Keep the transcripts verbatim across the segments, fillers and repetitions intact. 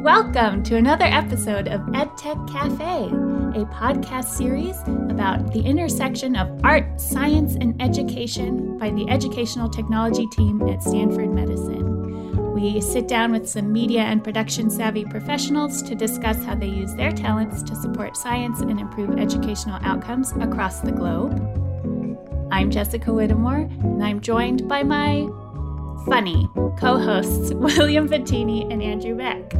Welcome to another episode of EdTech Cafe, a podcast series about the intersection of art, science, and education by the Educational Technology team at Stanford Medicine. We sit down with some media and production-savvy professionals to discuss how they use their talents to support science and improve educational outcomes across the globe. I'm Jessica Whittemore, and I'm joined by my funny co-hosts, William Bettini and Andrew Beck.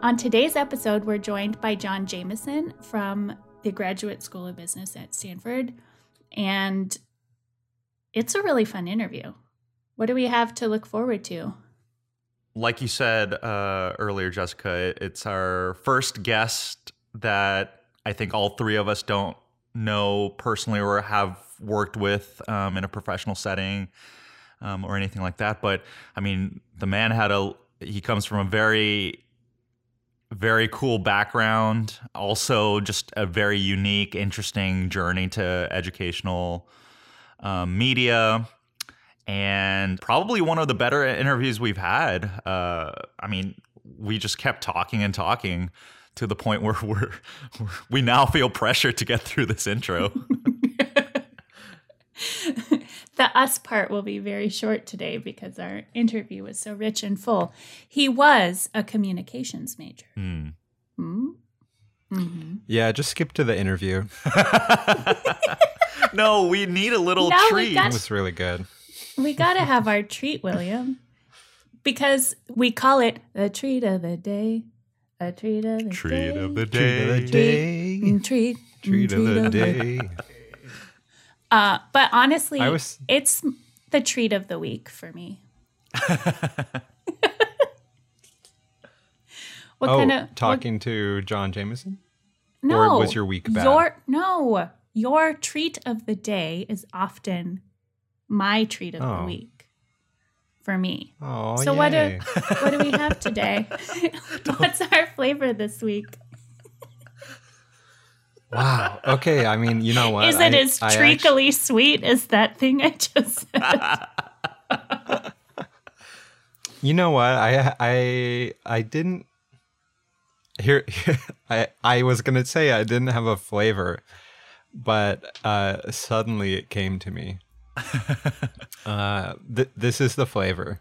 On today's episode, we're joined by John Jameson from the Graduate School of Business at Stanford, and it's a really fun interview. What do we have to look forward to? Like you said uh, earlier, Jessica, it's our first guest that I think all three of us don't know personally or have worked with um, in a professional setting um, or anything like that. But I mean, the man had a, he comes from a very... very cool background, also just a very unique, interesting journey to educational um, media, and probably one of the better interviews we've had. Uh, I mean, we just kept talking and talking to the point where we're, we're we now feel pressure to get through this intro. The us part will be very short today because our interview was so rich and full. He was a communications major. Mm. Mm? Mm-hmm. Yeah, just skip to the interview. No, we need a little no, treat. Got, it was really good. We got to have our treat, William, because we call it the treat of the day. A treat of the treat day. Treat of the day. Treat, treat, treat, treat of the day. Uh, but honestly, was... it's the treat of the week for me. what oh, kind of talking what... to John Jameson? No, or was your week bad? Your, no, your treat of the day is often my treat of oh. the week for me. Oh, so yay. what do what do we have today? What's our flavor this week? Wow. Okay. I mean, you know what? Is it I, as I treacly actually... sweet as that thing I just said? You know what? I I I didn't here. I I was gonna say I didn't have a flavor, but uh, suddenly it came to me. uh, th- this is the flavor: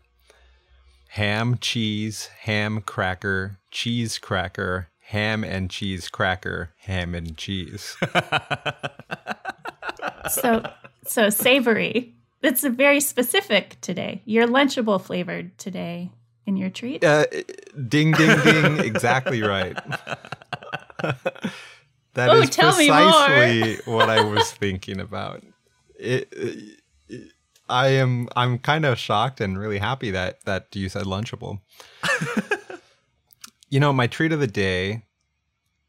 ham, cheese, ham cracker, cheese cracker. Ham and cheese cracker, ham and cheese. so so savory. It's a very specific today. You're Lunchable flavored today in your treat. Uh, ding, ding, ding. Exactly right. That Ooh, is precisely what I was thinking about. It, it, it, I am, I'm kind of shocked and really happy that, that you said Lunchable. You know, my treat of the day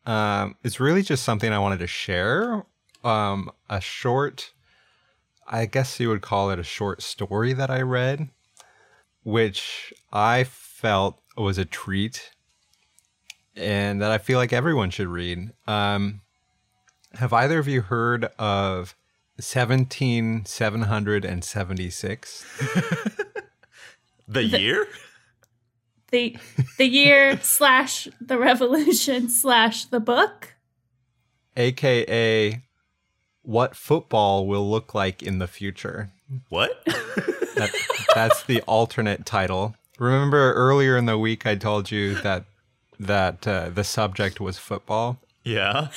um, is really just something I wanted to share. Um, a short, I guess you would call it a short story that I read, which I felt was a treat and that I feel like everyone should read. Um, have either of you heard of seventeen seven seventy-six? The year? The the year slash the revolution slash the book. A K A what football will look like in the future. What? that, that's the alternate title. Remember earlier in the week I told you that that uh, the subject was football? Yeah.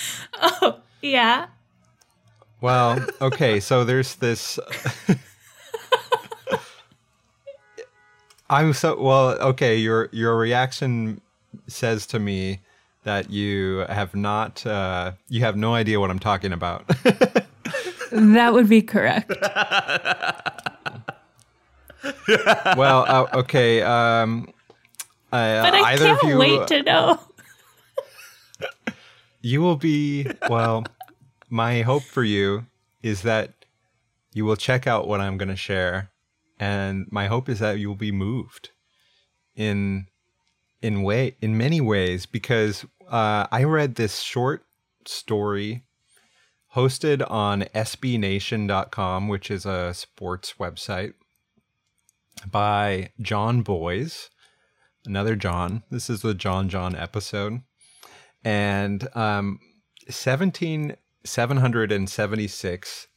Oh, yeah. Well, okay, so there's this... I'm so well. Okay, your your reaction says to me that you have not, uh, you have no idea what I'm talking about. That would be correct. Well, uh, okay. Um, uh, but I either can't of you, wait to know. You will be well. My hope for you is that You will check out what I'm going to share, and my hope is that you will be moved in in way in many ways, because uh, I read this short story hosted on S B Nation dot com, which is a sports website, by John Boyes, another John. This is the John John episode, and um, seventeen seven seventy-six.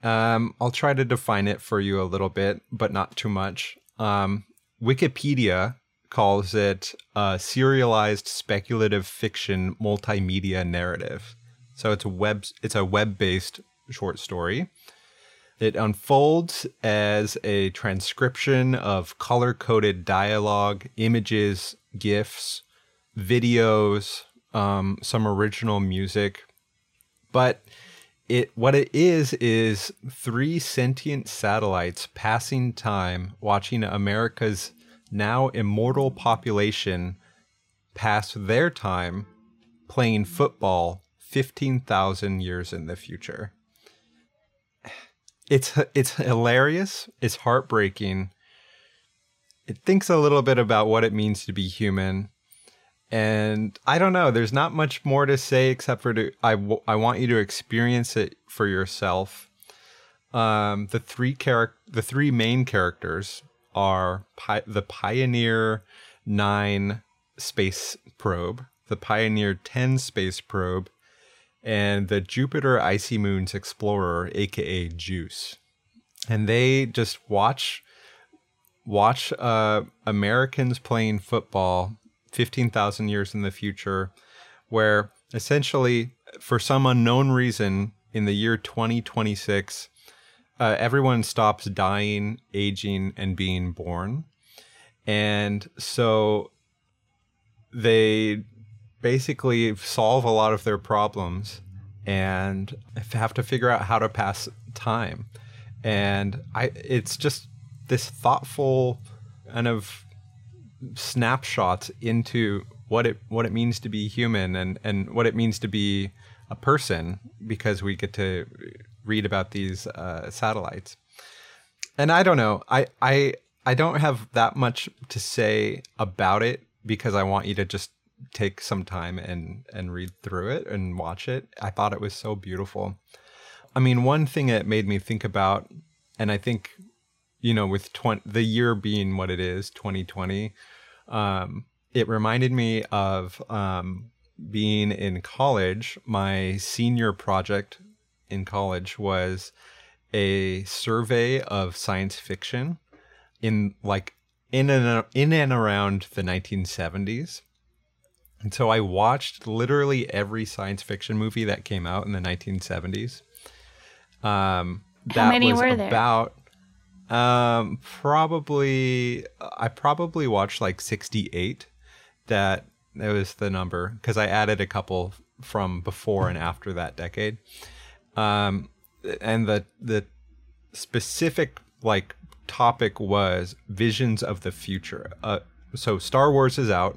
Um, I'll try to define it for you a little bit, but not too much. Um, Wikipedia calls it a serialized speculative fiction multimedia narrative. So it's a web, it's a web-based short story. It unfolds as a transcription of color-coded dialogue, images, GIFs, videos, um, some original music, but It what it is is three sentient satellites passing time, watching America's now immortal population pass their time playing football fifteen thousand years in the future. It's it's hilarious. It's heartbreaking. It thinks a little bit about what it means to be human. And I don't know, there's not much more to say except for to, I, w I want you to experience it for yourself. Um, the three charac the three main characters are pi the Pioneer nine space probe, the Pioneer ten space probe, and the Jupiter Icy Moons Explorer, aka JUICE. And they just watch, watch uh, Americans playing football fifteen thousand years in the future, where essentially, for some unknown reason, in the year twenty twenty-six, uh, everyone stops dying, aging, and being born. And so they basically solve a lot of their problems and have to figure out how to pass time. And I, it's just this thoughtful kind of snapshots into what it what it means to be human and and what it means to be a person, because we get to read about these uh, satellites. And I don't know, I I I don't have that much to say about it, because I want you to just take some time and and read through it and watch it. I thought it was so beautiful. I mean, one thing it made me think about, and I think, you know, with the year being what it is, twenty twenty, um, it reminded me of um, being in college. My senior project in college was a survey of science fiction in like in and in and around the nineteen seventies. And so I watched literally every science fiction movie that came out in the nineteen seventies. Um, that How many was were there? About Um, probably, I probably watched like sixty-eight. That, that was the number, because I added a couple from before and after that decade. Um, and the, the specific like topic was visions of the future. Uh, so Star Wars is out,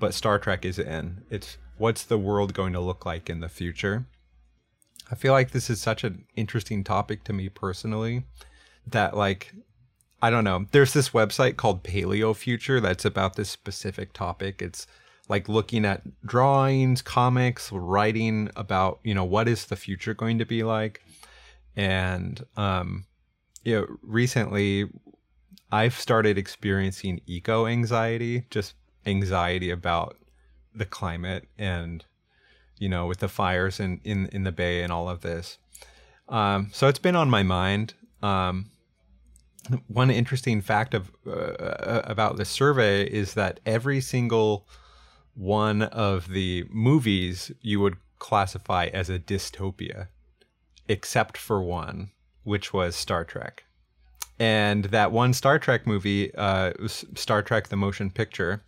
but Star Trek is in. It's what's the world going to look like in the future? I feel like this is such an interesting topic to me personally, that like, I don't know, there's this website called Paleo Future that's about this specific topic. It's like looking at drawings, comics, writing about, you know, what is the future going to be like? And, um, you know, recently I've started experiencing eco anxiety, just anxiety about the climate and, you know, with the fires in, in, in the Bay and all of this. Um, so it's been on my mind. Um, one interesting fact of, uh, about the survey is that every single one of the movies you would classify as a dystopia, except for one, which was Star Trek. And that one Star Trek movie, uh, was Star Trek the Motion Picture,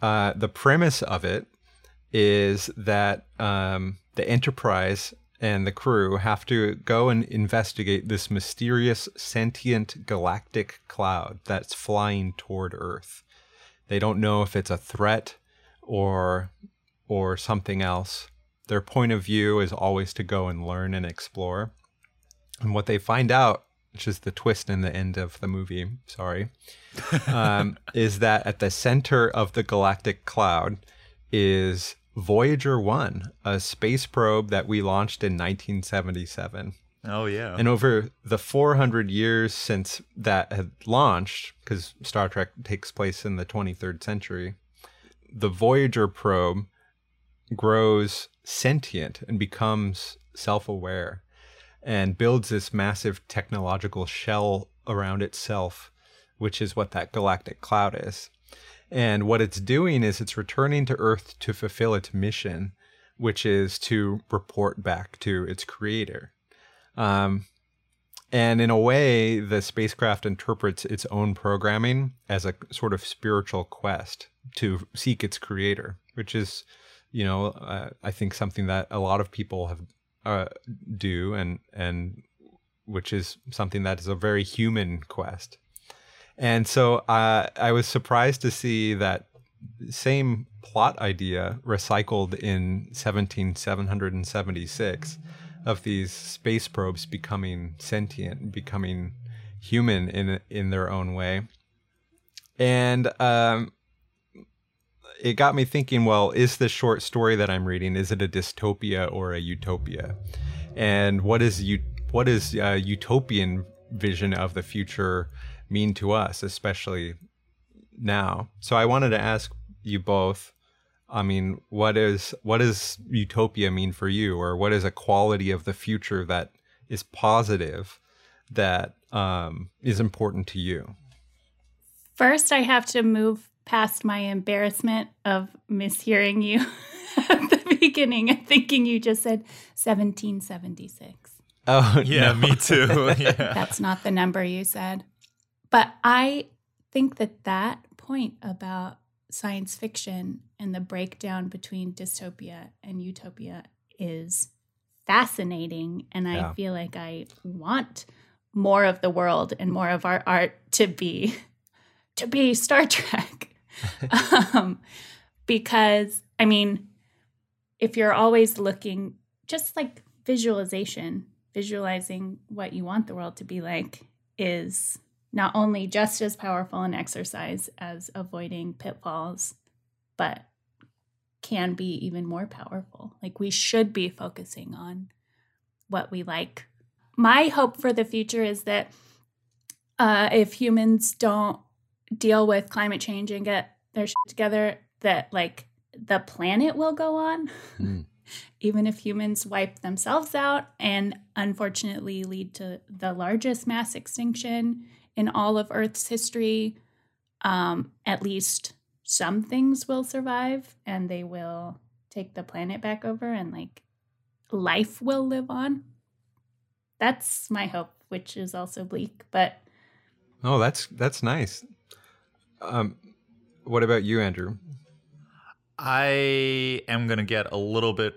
uh, the premise of it is that um, the Enterprise and the crew have to go and investigate this mysterious sentient galactic cloud that's flying toward Earth. They don't know if it's a threat or or something else. Their point of view is always to go and learn and explore. And what they find out, which is the twist in the end of the movie, sorry, um, is that at the center of the galactic cloud is Voyager one, a space probe that we launched in nineteen seventy-seven. Oh, yeah. And over the four hundred years since that had launched, because Star Trek takes place in the twenty-third century, the Voyager probe grows sentient and becomes self-aware and builds this massive technological shell around itself, which is what that galactic cloud is. And what it's doing is it's returning to Earth to fulfill its mission, which is to report back to its creator. Um, and in a way, the spacecraft interprets its own programming as a sort of spiritual quest to seek its creator, which is, you know, uh, I think something that a lot of people have uh, do and, and which is something that is a very human quest. And so uh, I was surprised to see that same plot idea recycled in seventeen seventy-six of these space probes becoming sentient, becoming human in in their own way. And um, it got me thinking, well, is this short story that I'm reading, is it a dystopia or a utopia? And what is u- what is a utopian vision of the future mean to us, especially now? So I wanted to ask you both, I mean, what is what does utopia mean for you, or what is a quality of the future that is positive, that um, is important to you? First, I have to move past my embarrassment of mishearing you at the beginning and thinking you just said seventeen seventy-six. Oh, yeah, no. Me too. Yeah. That's not the number you said. But I think that that point about science fiction and the breakdown between dystopia and utopia is fascinating. And yeah. I feel like I want more of the world and more of our art to be to be Star Trek. um, because, I mean, if you're always looking, just like visualization, visualizing what you want the world to be like is not only just as powerful an exercise as avoiding pitfalls, but can be even more powerful. Like, we should be focusing on what we like. My hope for the future is that uh, if humans don't deal with climate change and get their shit together, that, like, the planet will go on, mm. even if humans wipe themselves out and unfortunately lead to the largest mass extinction in all of Earth's history. Um, at least some things will survive, and they will take the planet back over, and, like, life will live on. That's my hope, which is also bleak, but... Oh, that's that's nice. Um, what about you, Andrew? I am going to get a little bit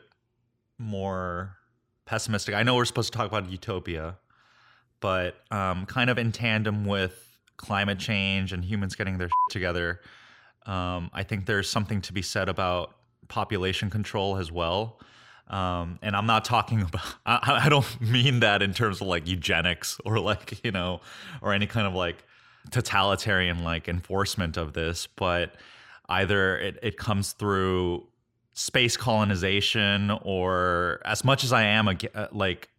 more pessimistic. I know we're supposed to talk about utopia, but um, kind of in tandem with climate change and humans getting their shit together, um, I think there's something to be said about population control as well. Um, and I'm not talking about, I, I don't mean that in terms of like eugenics or like, you know, or any kind of like totalitarian like enforcement of this, but either it, it comes through space colonization, or as much as I am a, like,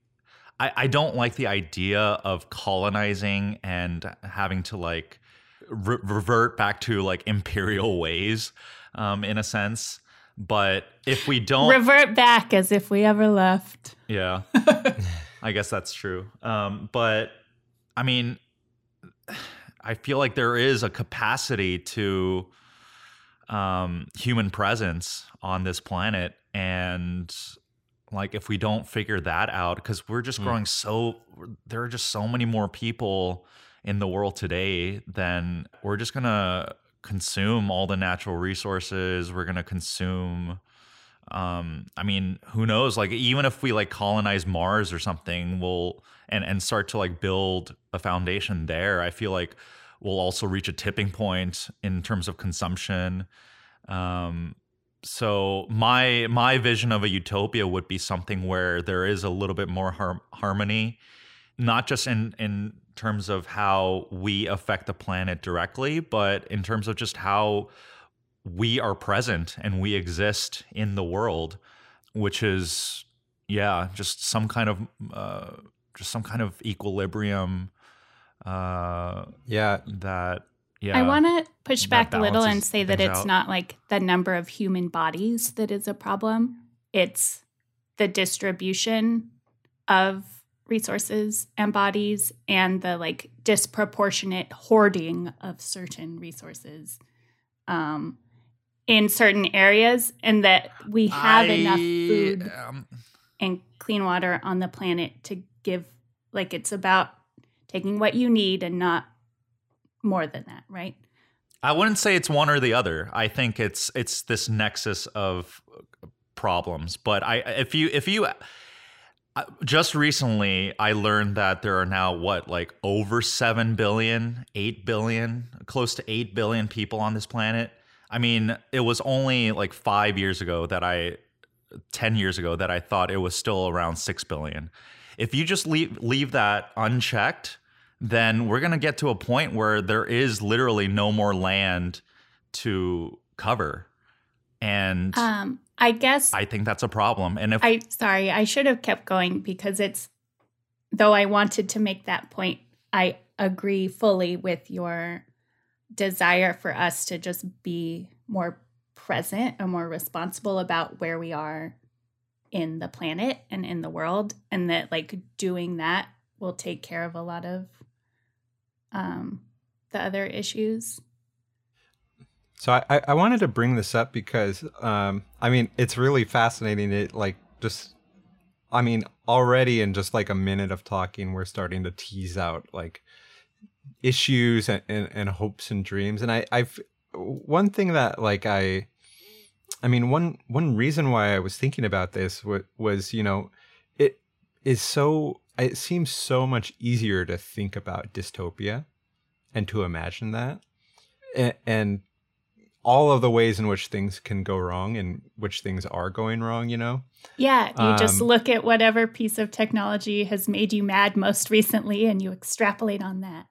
I, I don't like the idea of colonizing and having to like re- revert back to like imperial ways, um, in a sense. But if we don't revert back as if we ever left. Yeah, I guess that's true. Um, but I mean, I feel like there is a capacity to um, human presence on this planet, and like, if we don't figure that out, because we're just growing mm. so, there are just so many more people in the world today, then we're just going to consume all the natural resources. We're going to consume, um, I mean, who knows? Like, even if we like colonize Mars or something, we'll, and, and start to like build a foundation there, I feel like we'll also reach a tipping point in terms of consumption. Um, So my my vision of a utopia would be something where there is a little bit more har- harmony not just in, in terms of how we affect the planet directly, but in terms of just how we are present and we exist in the world, which is, yeah, just some kind of, uh, just some kind of equilibrium. Uh, yeah. That, yeah. I want to push back a little and say that it's out. Not like the number of human bodies that is a problem. It's the distribution of resources and bodies and the like disproportionate hoarding of certain resources um, in certain areas, and that we have I, enough food um, and clean water on the planet to give, like, it's about taking what you need and not more than that, right? I wouldn't say it's one or the other. I think it's it's this nexus of problems. But I, if you if you just recently, I learned that there are now what like over seven billion, eight billion, close to eight billion people on this planet. I mean, it was only like five years ago that I, ten years ago that I thought it was still around six billion. If you just leave leave that unchecked, then we're going to get to a point where there is literally no more land to cover. And um, I guess I think that's a problem. And if I sorry, I should have kept going because it's though I wanted to make that point. I agree fully with your desire for us to just be more present and more responsible about where we are in the planet and in the world, and that like doing that will take care of a lot of um, the other issues. So I, I wanted to bring this up because, um, I mean, it's really fascinating. It like just, I mean, already in just like a minute of talking, we're starting to tease out like issues and, and, and hopes and dreams. And I, I've one thing that like I, I mean, one one reason why I was thinking about this was, was, you know, it is so, it seems so much easier to think about dystopia and to imagine that and, and all of the ways in which things can go wrong and which things are going wrong, you know? Yeah, you um, just look at whatever piece of technology has made you mad most recently and you extrapolate on that.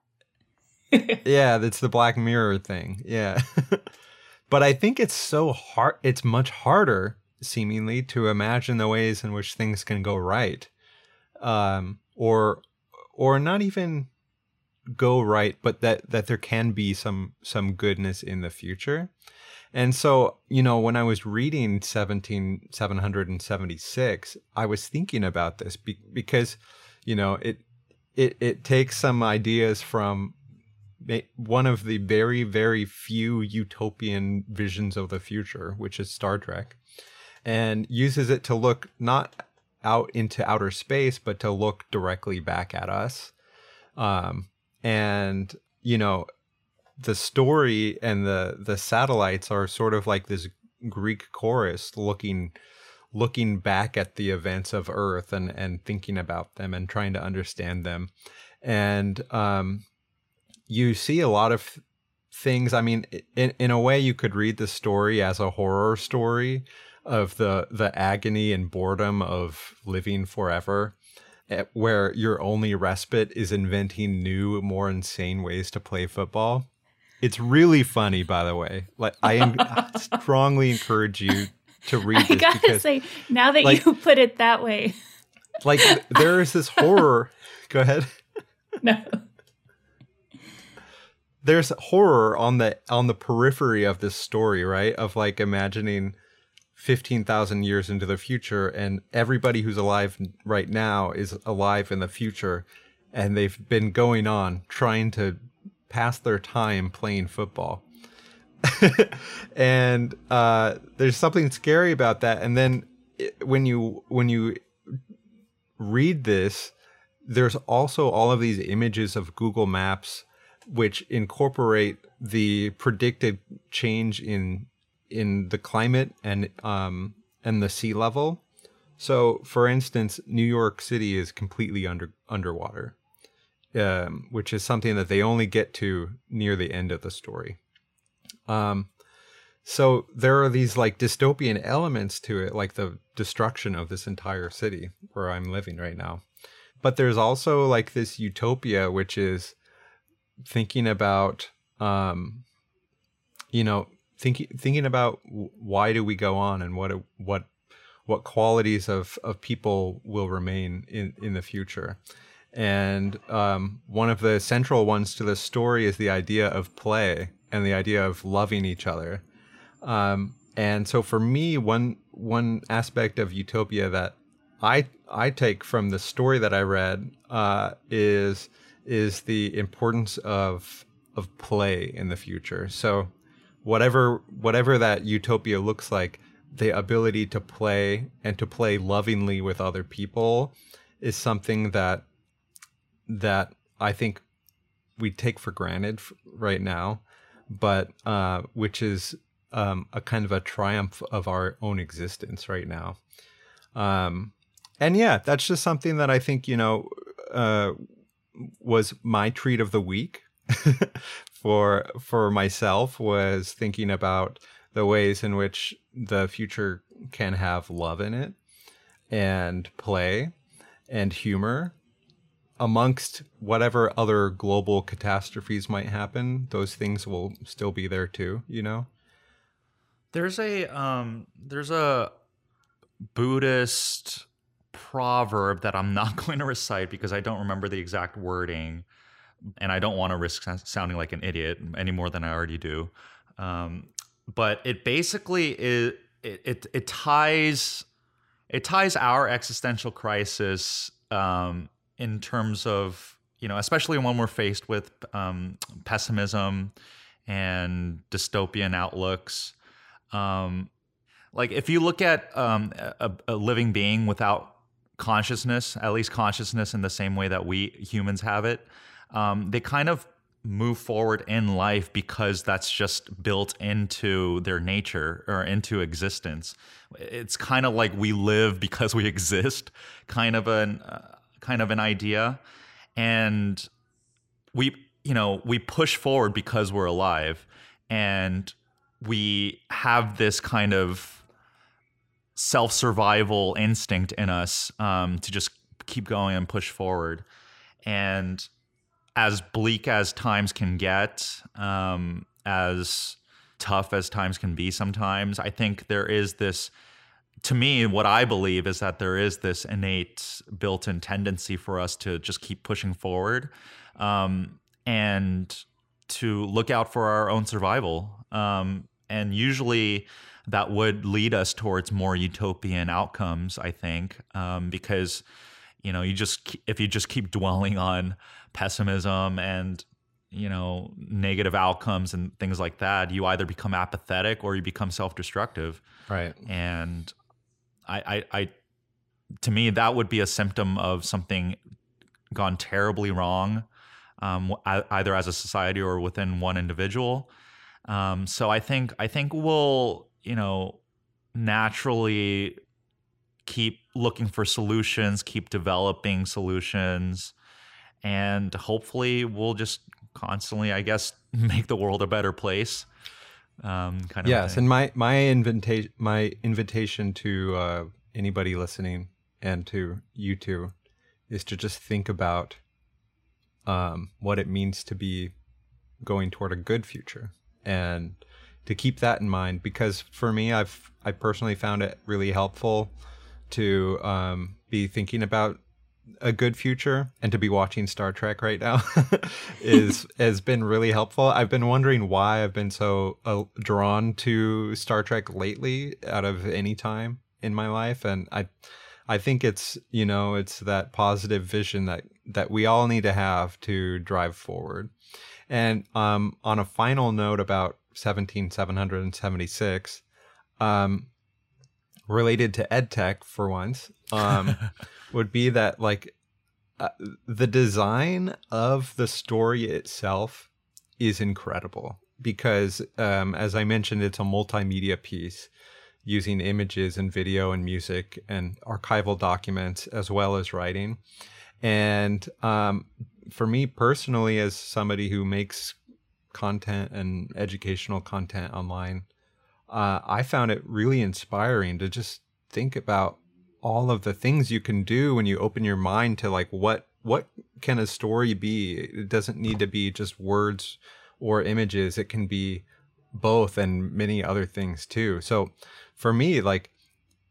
Yeah, that's the Black Mirror thing, yeah. But I think it's so hard, it's much harder, seemingly, to imagine the ways in which things can go right. Um, or or not even go right, but that, that there can be some, some goodness in the future. And so, you know, when I was reading seventeen seven seventy-six, I was thinking about this be, because, you know, it, it, it takes some ideas from one of the very, very few utopian visions of the future, which is Star Trek, and uses it to look not out into outer space, but to look directly back at us. Um, and, you know, the story and the, the satellites are sort of like this Greek chorus looking looking back at the events of Earth and, and thinking about them and trying to understand them. And um you see a lot of things. I mean, in, in a way, you could read the story as a horror story of the, the agony and boredom of living forever, where your only respite is inventing new, more insane ways to play football. It's really funny, by the way. Like, I strongly encourage you to read this. I gotta because, say, now that like, you put it that way. Like, there is this horror. Go ahead. No. There's horror on the on the periphery of this story, right? Of like imagining fifteen thousand years into the future, and everybody who's alive right now is alive in the future, and they've been going on trying to pass their time playing football. And uh, there's something scary about that. And then it, when you when you read this, there's also all of these images of Google Maps, which incorporate the predicted change in in the climate and um and the sea level. So, for instance, New York City is completely under underwater, um, which is something that they only get to near the end of the story. Um, so there are these like dystopian elements to it, like the destruction of this entire city where I'm living right now. But there's also like this utopia, which is thinking about, um, you know, thinking thinking about why do we go on, and what what what qualities of of people will remain in in the future. And um, one of the central ones to this story is the idea of play and the idea of loving each other. Um, and so for me, one one aspect of utopia that I I take from the story that I read uh, is is the importance of of play in the future. So whatever whatever that utopia looks like, the ability to play and to play lovingly with other people is something that that I think we take for granted right now, but uh, which is um, a kind of a triumph of our own existence right now. Um, and yeah, that's just something that I think, you know, uh, was my treat of the week for for myself, was thinking about the ways in which the future can have love in it, and play and humor, amongst whatever other global catastrophes might happen. Those things will still be there too, you know? There's a, um, there's a Buddhist proverb that I'm not going to recite because I don't remember the exact wording, and I don't want to risk sounding like an idiot any more than I already do. Um, but it basically is, it, it, it ties, it ties our existential crisis, um, in terms of, you know, especially when we're faced with um, pessimism and dystopian outlooks. Um, like if you look at um, a, a living being without consciousness, at least consciousness in the same way that we humans have it, um, they kind of move forward in life because that's just built into their nature or into existence. It's kind of like we live because we exist, kind of an... Uh, kind of an idea. And we, you know, we push forward because we're alive, and we have this kind of self-survival instinct in us um, to just keep going and push forward. And as bleak as times can get, um, as tough as times can be sometimes, I think there is this, to me, what I believe is that there is this innate built-in tendency for us to just keep pushing forward, um, and to look out for our own survival. Um, and usually that would lead us towards more utopian outcomes, I think, um, because, you know, you just, if you just keep dwelling on pessimism and, you know, negative outcomes and things like that, you either become apathetic or you become self-destructive. Right. And I, I, I, to me, that would be a symptom of something gone terribly wrong, um, either as a society or within one individual. Um, so I think, I think we'll, you know, naturally keep looking for solutions, keep developing solutions, and hopefully we'll just constantly, I guess, make the world a better place. Um, kind of. Yes, and my my invitation my invitation to uh, anybody listening, and to you two, is to just think about um, what it means to be going toward a good future, and to keep that in mind. Because for me, I've I personally found it really helpful to um, be thinking about a good future, and to be watching Star Trek right now is has been really helpful. I've been wondering why I've been so uh, drawn to Star Trek lately, out of any time in my life, and I, I think it's you know it's that positive vision that that we all need to have to drive forward. And um, on a final note about seventeen seven seventy-six, um, related to edtech for once. Um, would be that like uh, the design of the story itself is incredible, because um, as I mentioned, it's a multimedia piece using images and video and music and archival documents as well as writing. And um, for me personally, as somebody who makes content and educational content online, uh, I found it really inspiring to just think about all of the things you can do when you open your mind to like, what what can a story be? It doesn't need to be just words or images. It can be both and many other things too. So for me, like,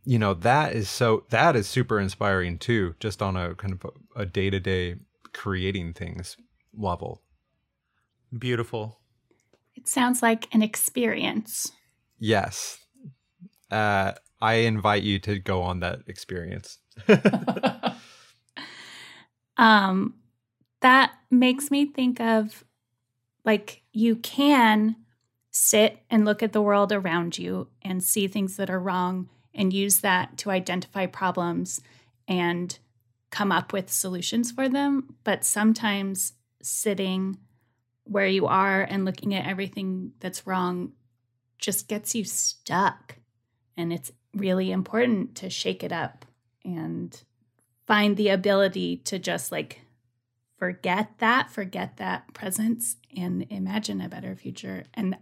you know, that is so, that is super inspiring too, just on a kind of a day-to-day creating things level. Beautiful. It sounds like an experience. Yes. Uh, I invite you to go on that experience. um, that makes me think of, like, you can sit and look at the world around you and see things that are wrong and use that to identify problems and come up with solutions for them. But sometimes sitting where you are and looking at everything that's wrong just gets you stuck. And it's really important to shake it up and find the ability to just like forget that, forget that presence and imagine a better future. And,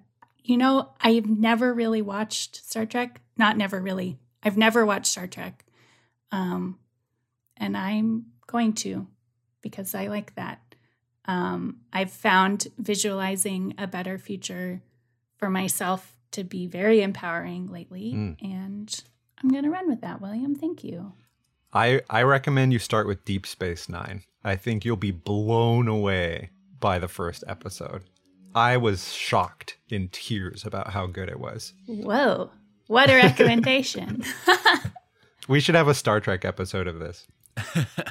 you know, I've never really watched Star Trek. Not never really. I've never watched Star Trek. Um, and I'm going to because I like that. Um, I've found visualizing a better future for myself to be very empowering lately. Mm. And I'm going to run with that, William. Thank you. I, I recommend you start with Deep Space Nine. I think you'll be blown away by the first episode. I was shocked in tears about how good it was. Whoa. What a recommendation. We should have a Star Trek episode of this.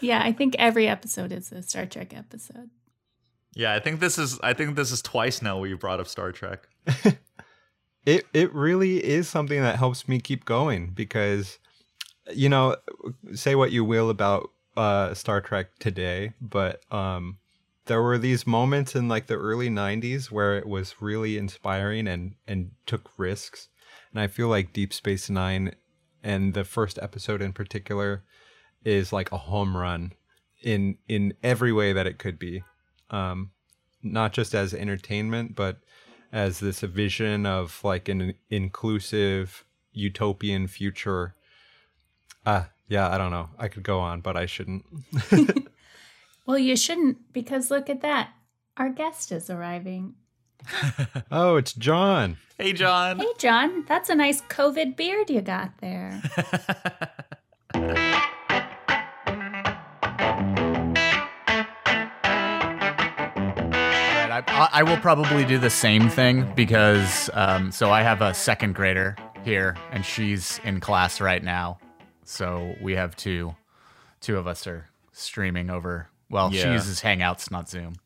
Yeah, I think every episode is a Star Trek episode. Yeah, I think this is I think this is twice now we brought up Star Trek. It it really is something that helps me keep going because, you know, say what you will about uh, Star Trek today, but um, there were these moments in like the early nineties where it was really inspiring and, and took risks. And I feel like Deep Space Nine and the first episode in particular is like a home run in in every way that it could be. Um, not just as entertainment, but as this vision of like an inclusive utopian future. Uh, yeah, I don't know. I could go on, but I shouldn't. Well, you shouldn't, because look at that. Our guest is arriving. Oh, it's John. Hey, John. Hey, John. That's a nice COVID beard you got there. I will probably do the same thing because, um, so I have a second grader here and she's in class right now. So we have two, two of us are streaming over. Well, yeah. She uses Hangouts, not Zoom.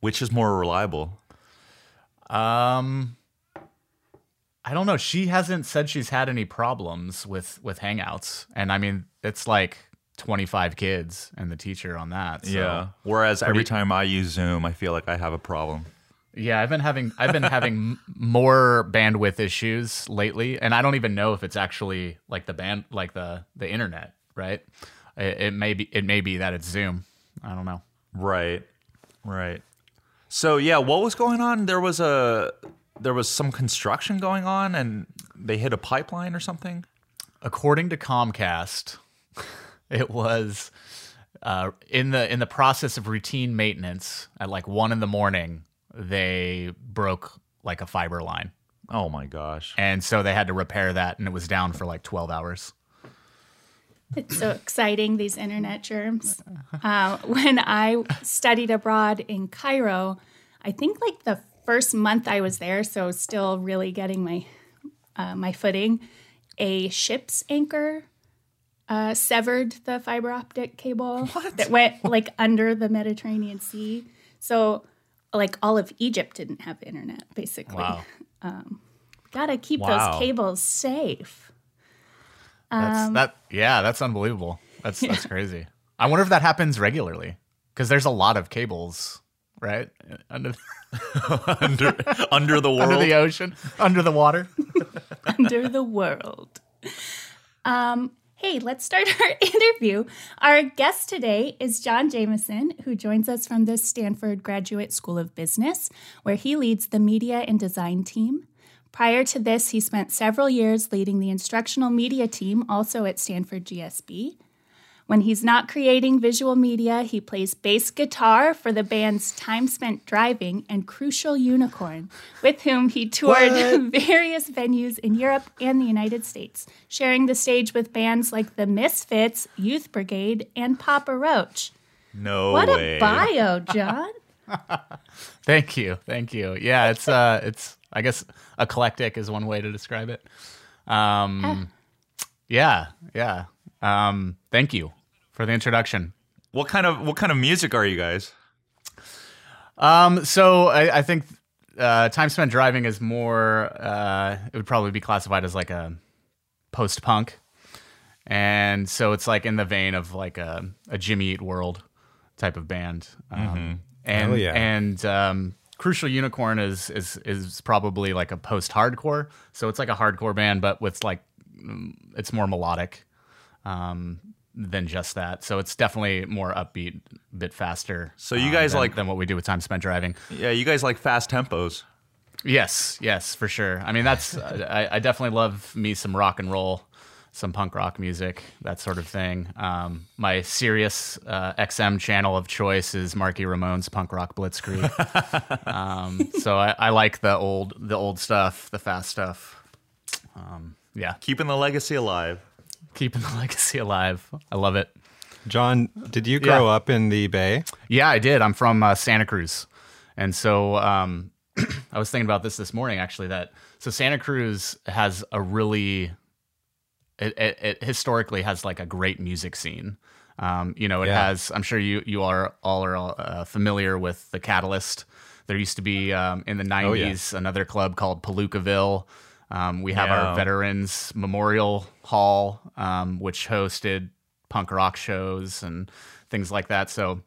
Which is more reliable? Um, I don't know. She hasn't said she's had any problems with, with Hangouts. And I mean, it's like twenty-five kids and the teacher on that. So. Yeah. Whereas every time I use Zoom, I feel like I have a problem. Yeah, I've been having I've been having more bandwidth issues lately, and I don't even know if it's actually like the band like the the internet, right? It, it may be it may be that it's Zoom. I don't know. Right. Right. So, yeah, what was going on? There was a there was some construction going on and they hit a pipeline or something. According to Comcast, it was uh, in the in the process of routine maintenance at like one in the morning. They broke like a fiber line. Oh my gosh! And so they had to repair that, and it was down for like twelve hours. It's so exciting, these internet germs. Uh, when I studied abroad in Cairo, I think like the first month I was there, so still really getting my uh, my footing. A ship's anchor. Uh, severed the fiber optic cable what? that went like under the Mediterranean Sea. So like all of Egypt didn't have internet, basically. Wow. Um, gotta keep wow. those cables safe. That's, um, that, yeah, that's unbelievable. That's yeah. that's crazy. I wonder if that happens regularly because there's a lot of cables, right? Under the, under, under the world. Under the ocean. Under the water. Under the world. Um. Hey, let's start our interview. Our guest today is John Jameson, who joins us from the Stanford Graduate School of Business, where he leads the media and design team. Prior to this, he spent several years leading the instructional media team, also at Stanford G S B. When he's not creating visual media, he plays bass guitar for the bands Time Spent Driving and Crucial Unicorn, with whom he toured what? various venues in Europe and the United States, sharing the stage with bands like The Misfits, Youth Brigade, and Papa Roach. No what way. What a bio, John. Thank you. Thank you. Yeah, it's, uh, it's I guess, eclectic is one way to describe it. Um, uh. Yeah, yeah. Um, thank you. For the introduction. What kind of what kind of music are you guys? Um, so I, I think uh, Time Spent Driving is more. Uh, it would probably be classified as like a post-punk, and so it's like in the vein of like a, a Jimmy Eat World type of band. Um, mm-hmm. And oh, yeah. and um, Crucial Unicorn is is is probably like a post-hardcore. So it's like a hardcore band, but with like it's more melodic. Um, than just that. So it's definitely more upbeat, a bit faster. So you guys um, than, like than what we do with Time Spent Driving. Yeah, you guys like fast tempos. Yes, yes, for sure. I mean, that's I, I definitely love me some rock and roll, some punk rock music, that sort of thing. Um, my Sirius uh, X M channel of choice is Marky Ramone's Punk Rock Blitzkrieg. um, so I, I like the old the old stuff, the fast stuff. Um, yeah, keeping the legacy alive. Keeping the legacy alive. I love it. John, did you grow yeah. up in the Bay? Yeah, I did. I'm from uh, Santa Cruz. And so um, I was thinking about this this morning, actually, that so Santa Cruz has a really, it, it, it historically has like a great music scene. Um, you know, it yeah. has, I'm sure you, you are all are uh, familiar with the Catalyst. There used to be um, in the nineties oh, yeah. another club called Palookaville. Um, we have yeah. our Veterans Memorial Hall, um, which hosted punk rock shows and things like that. So,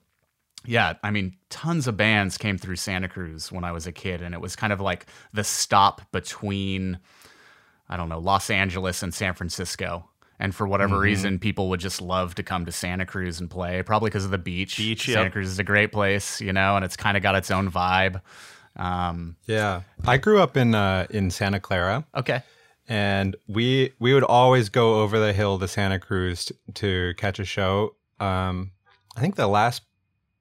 yeah, I mean, tons of bands came through Santa Cruz when I was a kid, and it was kind of like the stop between, I don't know, Los Angeles and San Francisco. And for whatever mm-hmm. reason, people would just love to come to Santa Cruz and play, probably because of the beach. beach Santa yep. Cruz is a great place, you know, and it's kind of got its own vibe. Um, yeah, I grew up in uh, in Santa Clara. Okay, and we we would always go over the hill to Santa Cruz t- to catch a show. Um, I think the last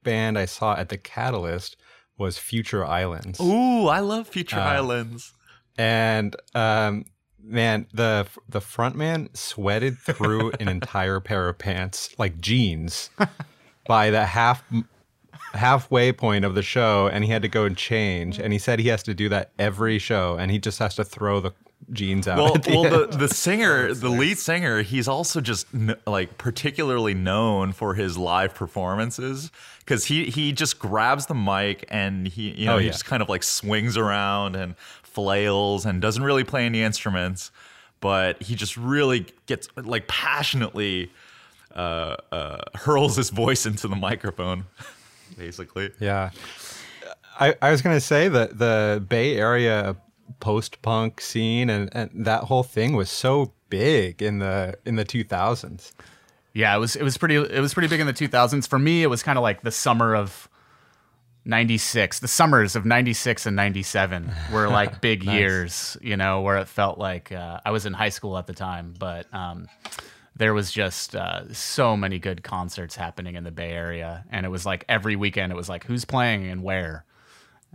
band I saw at the Catalyst was Future Islands. Ooh, I love Future uh, Islands. And um, man, the the frontman sweated through an entire pair of pants, like jeans, by the half. halfway point of the show, and he had to go and change, and he said he has to do that every show, and he just has to throw the jeans out. Well, the, well the, the singer, the lead singer, he's also just like particularly known for his live performances, because he he just grabs the mic and he you know oh, yeah. he just kind of like swings around and flails and doesn't really play any instruments, but he just really gets like passionately uh, uh, hurls his voice into the microphone. Basically. Yeah. I, I was going to say that the Bay Area post-punk scene and, and that whole thing was so big in the in the two thousands. Yeah, it was it was pretty it was pretty big in the two thousands. For me, it was kind of like the summer of ninety-six. The summers of ninety-six and ninety-seven were like big nice. years, you know, where it felt like uh, I was in high school at the time, but um there was just uh, so many good concerts happening in the Bay Area, and it was like every weekend it was like who's playing and where,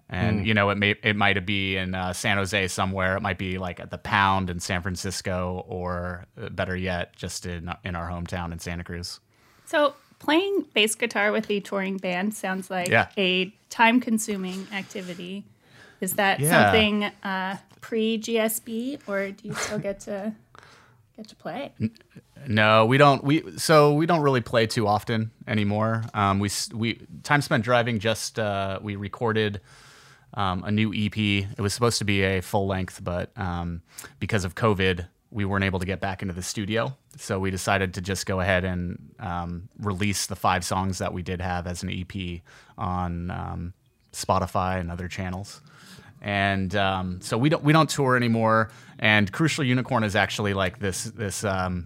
and mm. you know it may it might be in uh, San Jose somewhere, it might be like at the Pound in San Francisco, or better yet, just in in our hometown in Santa Cruz. So playing bass guitar with a touring band sounds like yeah. a time-consuming activity. Is that yeah. something uh, pre-G S B, or do you still get to? Get to play. No, we don't. We so we don't really play too often anymore. Um, we we Time Spent Driving. Just uh, we recorded um, a new E P. It was supposed to be a full length, but um, because of COVID, we weren't able to get back into the studio. So we decided to just go ahead and um, release the five songs that we did have as an E P on um, Spotify and other channels. And um, so we don't we don't tour anymore. And Crucial Unicorn is actually like this this um,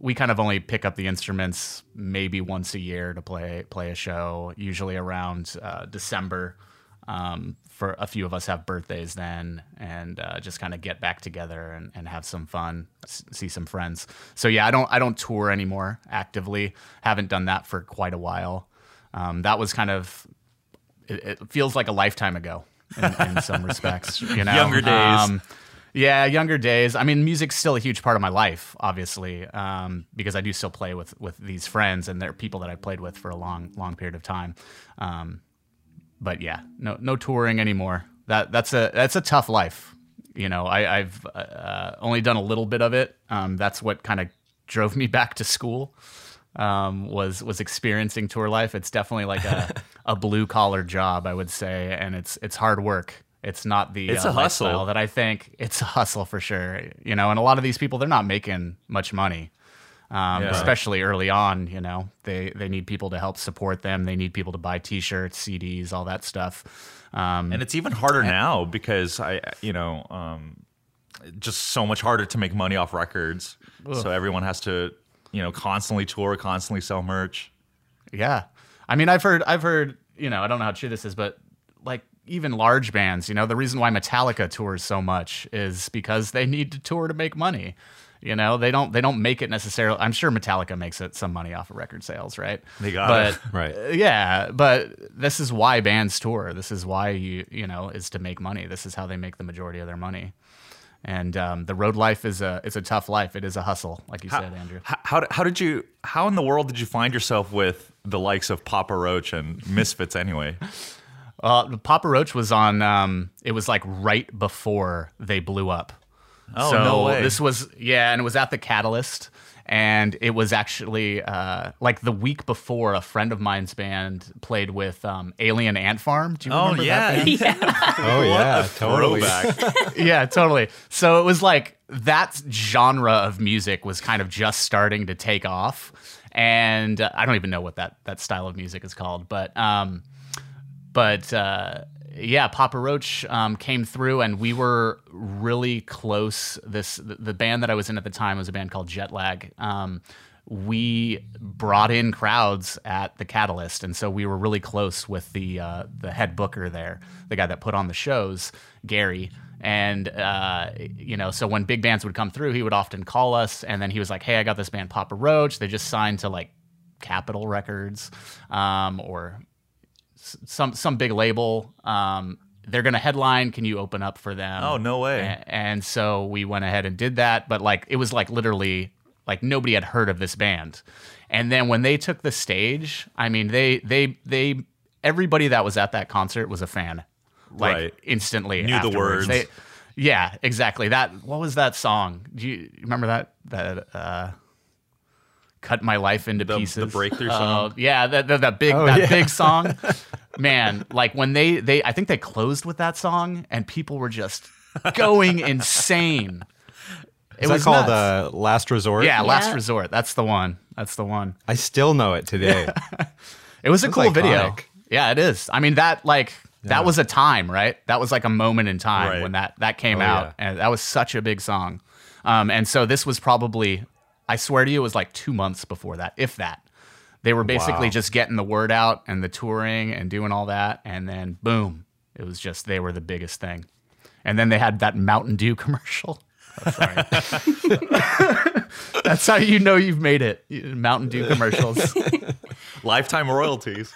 we kind of only pick up the instruments maybe once a year to play play a show, usually around uh, December Um, for a few of us have birthdays then, and uh, just kind of get back together and, and have some fun, s see some friends. So yeah, I don't I don't tour anymore actively. Haven't done that for quite a while. Um, that was kind of it, it feels like a lifetime ago in, in some respects. You know, younger days. Um, yeah, younger days. I mean, music's still a huge part of my life, obviously, um, because I do still play with with these friends, and they're people that I played with for a long long period of time. Um, But yeah, no, no touring anymore. That that's a that's a tough life, you know. I, I've uh, only done a little bit of it. Um, that's what kind of drove me back to school. Um, was was experiencing tour life. It's definitely like a, a blue collar job, I would say, and it's it's hard work. It's not the it's uh, a hustle that I think it's a hustle for sure, you know. And a lot of these people, they're not making much money. Um, yeah. Especially early on, you know, they, they need people to help support them. They need people to buy T-shirts, C Ds, all that stuff. Um, and it's even harder now because I, you know, um, just so much harder to make money off records. Ugh. So everyone has to, you know, constantly tour, constantly sell merch. Yeah. I mean, I've heard, I've heard, you know, I don't know how true this is, but like even large bands, you know, the reason why Metallica tours so much is because they need to tour to make money. You know, they don't they don't make it necessarily. I'm sure Metallica makes it some money off of record sales, right? They got but, it, right? Yeah, but this is why bands tour. This is why you you know is to make money. This is how they make the majority of their money. And um, the road life is a it's a tough life. It is a hustle, like you how, said, Andrew. How, how how did you how in the world did you find yourself with the likes of Papa Roach and Misfits anyway? Well, uh, Papa Roach was on. Um, it was like right before they blew up. Oh, so no way. This was, yeah, and it was at the Catalyst, and it was actually uh, like the week before a friend of mine's band played with um, Alien Ant Farm. Do you oh, remember yeah. that band? Yeah. Oh, yeah, totally. Yeah, totally. So it was like that genre of music was kind of just starting to take off, and uh, I don't even know what that, that style of music is called, but... Um, but uh, yeah, Papa Roach um, came through, and we were really close. This the band that I was in at the time was a band called Jetlag. Um, we brought in crowds at the Catalyst, and so we were really close with the uh, the head booker there, the guy that put on the shows, Gary. And uh, you know, so when big bands would come through, he would often call us, and then he was like, "Hey, I got this band, Papa Roach. They just signed to like Capitol Records, um, or." Some some big label. Um, they're gonna headline. Can you open up for them? Oh, no way! And, and so we went ahead and did that. But like it was like literally like nobody had heard of this band. And then when they took the stage, I mean they they they everybody that was at that concert was a fan. Like right. instantly knew afterwards. the words. They, yeah, exactly. That what was that song? Do you remember that that? Uh, Cut My Life into the, Pieces. The breakthrough song. Uh, yeah, that that big oh, that yeah. big song. Man, like when they they I think they closed with that song, and people were just going insane. It Is was that called nuts. The Last Resort. Yeah, yeah, Last Resort. That's the one. That's the one. I still know it today. Yeah. It was That's a cool iconic. video. Yeah, it is. I mean that like yeah. that was a time, right? That was like a moment in time right. when that that came oh, out, yeah. and that was such a big song. Um, and so this was probably. I swear to you, it was like two months before that, if that. They were basically wow. just getting the word out and the touring and doing all that. And then, boom, it was just they were the biggest thing. And then they had that Mountain Dew commercial. Oh, sorry. That's how you know you've made it, Mountain Dew commercials. Lifetime royalties.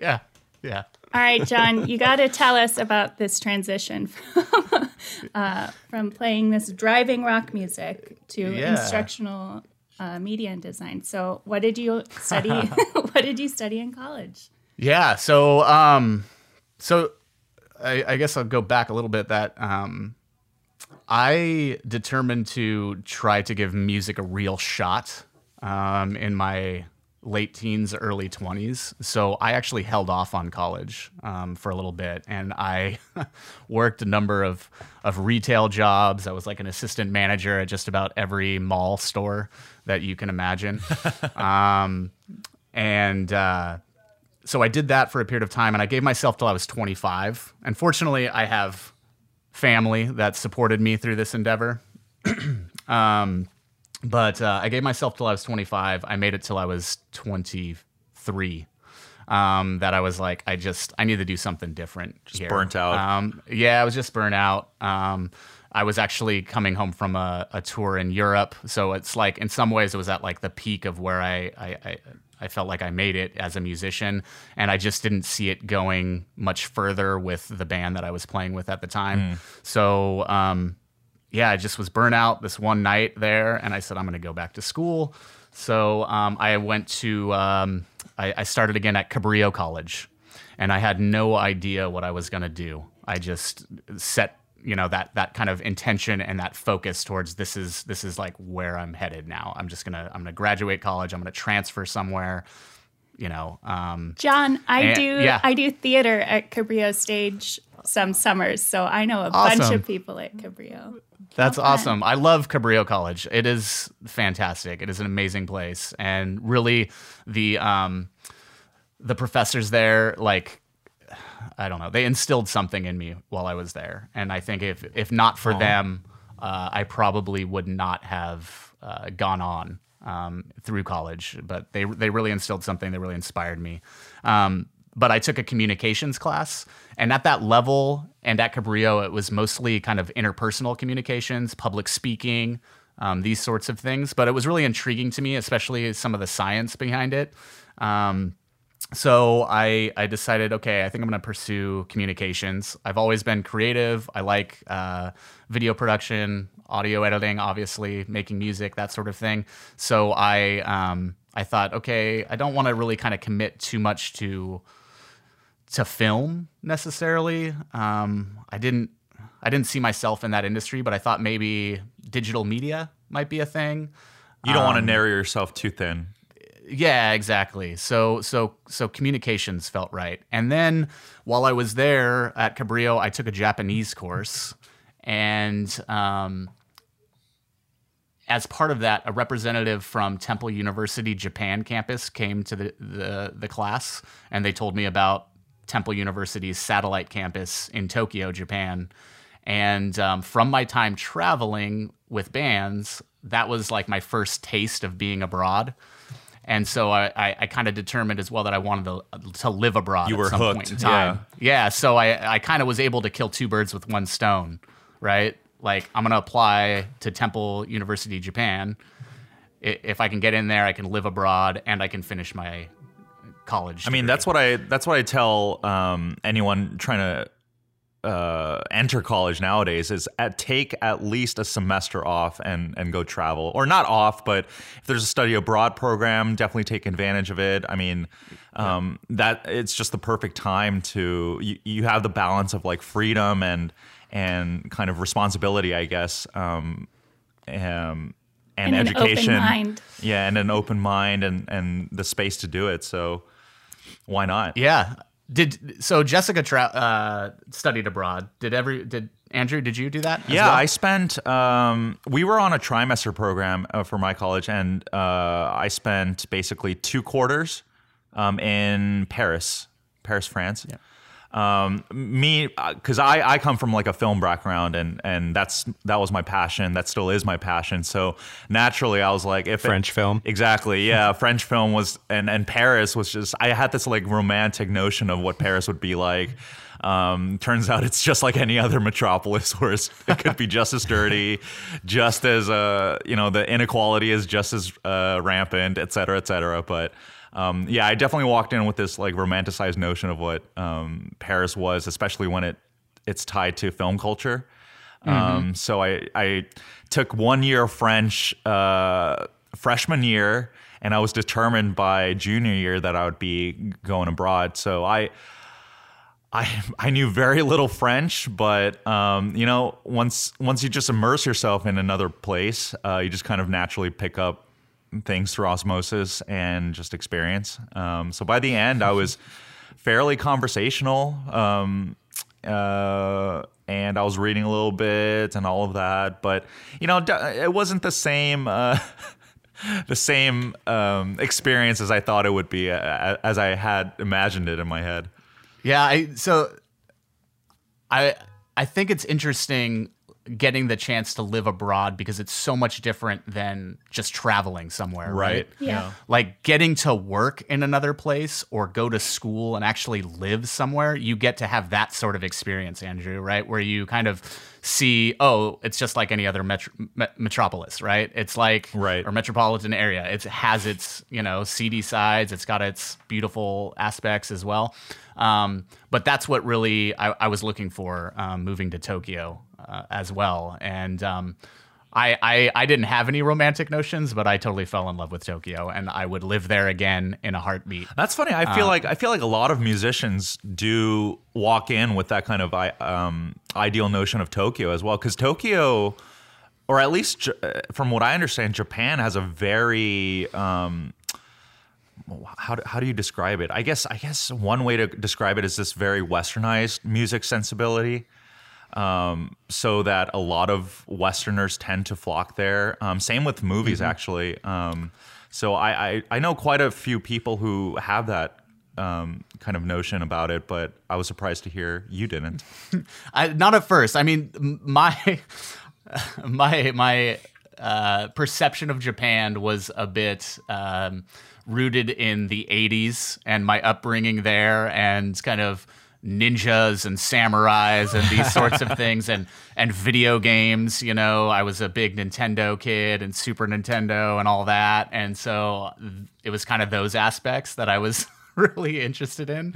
Yeah, yeah. All right, John, you got to tell us about this transition from, uh, from playing this driving rock music to yeah. instructional uh, media and design. So, what did you study? What did you study in college? Yeah, so, um, so I, I guess I'll go back a little bit. That um, I determined to try to give music a real shot um, in my. late teens, early twenties. So I actually held off on college um, for a little bit, and I worked a number of, of retail jobs. I was like an assistant manager at just about every mall store that you can imagine. um, and uh, so I did that for a period of time, and I gave myself till I was twenty-five. And fortunately, I have family that supported me through this endeavor. um, But uh, I gave myself till I was twenty-five. I made it till I was twenty-three. um, that I was like, I just, I need to do something different. Just here. Burnt out. Um, yeah, I was just burnt out. Um, I was actually coming home from a, a tour in Europe. So it's like, in some ways it was at like the peak of where I, I, I, I felt like I made it as a musician, and I just didn't see it going much further with the band that I was playing with at the time. Mm. So, um, yeah, I just was burnt out this one night there, and I said, I'm going to go back to school. So um, I went to, um, I, I started again at Cabrillo College, and I had no idea what I was going to do. I just set, you know, that that kind of intention and that focus towards this is this is like where I'm headed now. I'm just gonna I'm gonna graduate college. I'm gonna transfer somewhere, you know. Um, John, I and, do yeah. I do theater at Cabrillo Stage some summers, so I know a awesome. bunch of people at Cabrillo. That's How awesome. Fun. I love Cabrillo College. It is fantastic. It is an amazing place, and really the um, the professors there, like, I don't know, they instilled something in me while I was there. And I think if if not for Aww. them, uh, I probably would not have uh, gone on um, through college. But they they really instilled something. They really inspired me. Um, but I took a communications class. And at that level and at Cabrillo, it was mostly kind of interpersonal communications, public speaking, um, these sorts of things. But it was really intriguing to me, especially some of the science behind it. Um So I, I decided, okay, I think I'm going to pursue communications. I've always been creative. I like uh, video production, audio editing, obviously, making music, that sort of thing. So I um, I thought, okay, I don't want to really kind of commit too much to to film necessarily. Um, I didn't I didn't see myself in that industry, but I thought maybe digital media might be a thing. You don't um, want to narrow yourself too thin. Yeah, exactly. So, so, so communications felt right. And then while I was there at Cabrillo, I took a Japanese course, and um, as part of that, a representative from Temple University Japan campus came to the, the the class, and they told me about Temple University's satellite campus in Tokyo, Japan. And um, from my time traveling with bands, that was like my first taste of being abroad. And so I, I, I kind of determined as well that I wanted to, to live abroad you at were some hooked. point in time. Yeah, yeah, so I, I kind of was able to kill two birds with one stone, right? Like, I'm going to apply to Temple University, Japan. If I can get in there, I can live abroad, and I can finish my college degree. I mean, that's what I that's what I tell um, anyone trying to uh, enter college nowadays is at, take at least a semester off and, and go travel. Or not off, but if there's a study abroad program, definitely take advantage of it. I mean, um, that it's just the perfect time to, you, you have the balance of like freedom and and kind of responsibility, I guess, um, um, and, and education. An open mind. Yeah, and an open mind and, and the space to do it. So why not? Yeah. Did so? Jessica tra uh, studied abroad. Did every? Did Andrew? Did you do that? Yeah, as well? I spent. Um, we were on a trimester program uh, for my college, and uh, I spent basically two quarters um, in Paris, Paris, France. Yeah. Um, me, because I I come from like a film background, and and that's that was my passion. That still is my passion. So naturally, I was like, if French it, film, exactly, yeah, French film was, and and Paris was just. I had this like romantic notion of what Paris would be like. Um, turns out it's just like any other metropolis, where it could be just as dirty, just as uh you know the inequality is just as uh, rampant, et cetera, et cetera. But Um, yeah, I definitely walked in with this like romanticized notion of what um, Paris was, especially when it it's tied to film culture. Mm-hmm. um, so I, I took one year of French uh, freshman year, and I was determined by junior year that I would be going abroad. So I I, I knew very little French, but um, you know, once once you just immerse yourself in another place, uh, you just kind of naturally pick up things through osmosis and just experience. Um, so by the end, I was fairly conversational, um, uh, and I was reading a little bit and all of that. But you know, it wasn't the same uh, the same um, experience as I thought it would be, uh, as I had imagined it in my head. Yeah. I, so I I think it's interesting getting the chance to live abroad, because it's so much different than just traveling somewhere, right? right? Yeah. yeah. Like getting to work in another place or go to school and actually live somewhere, you get to have that sort of experience, Andrew, right? Where you kind of see, oh, it's just like any other metro met metropolis, right? It's like, right. or metropolitan area. It has its, you know, seedy sides. It's got its beautiful aspects as well. Um, but that's what really I, I was looking for um, moving to Tokyo. Uh, as well, and um, I, I I didn't have any romantic notions, but I totally fell in love with Tokyo, and I would live there again in a heartbeat. That's funny. I feel uh, like I feel like a lot of musicians do walk in with that kind of um, ideal notion of Tokyo as well, because Tokyo, or at least from what I understand, Japan has a very um, how do, how do you describe it? I guess I guess one way to describe it is this very westernized music sensibility. Um, so that a lot of Westerners tend to flock there. Um, same with movies, mm-hmm. actually. Um, so I, I, I know quite a few people who have that um, kind of notion about it, but I was surprised to hear you didn't. I, not at first. I mean, my my my uh, perception of Japan was a bit um, rooted in the eighties and my upbringing there, and kind of ninjas and samurais and these sorts of things, and and video games. You know, I was a big Nintendo kid and Super Nintendo and all that, and so it was kind of those aspects that I was really interested in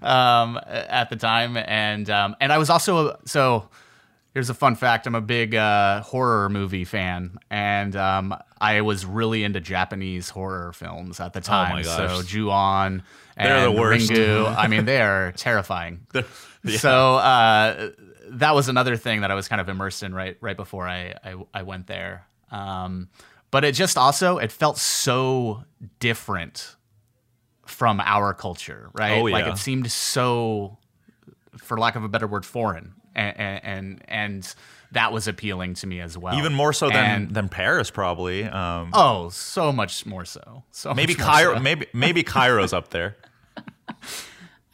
um, at the time. And um, and I was also a, so here's a fun fact: I'm a big uh, horror movie fan, and um, I was really into Japanese horror films at the time. Oh my gosh. So Ju-on. They're the worst. Ringu, I mean, they are terrifying. They're, yeah. So uh, that was another thing that I was kind of immersed in right right before I I, I went there. Um, but it just also, it felt so different from our culture, right? Oh, yeah. Like it seemed so, for lack of a better word, foreign, and and and that was appealing to me as well. Even more so than and, than Paris, probably. Um, oh, so much more so. So maybe much more Cairo, so. maybe maybe Cairo's up there.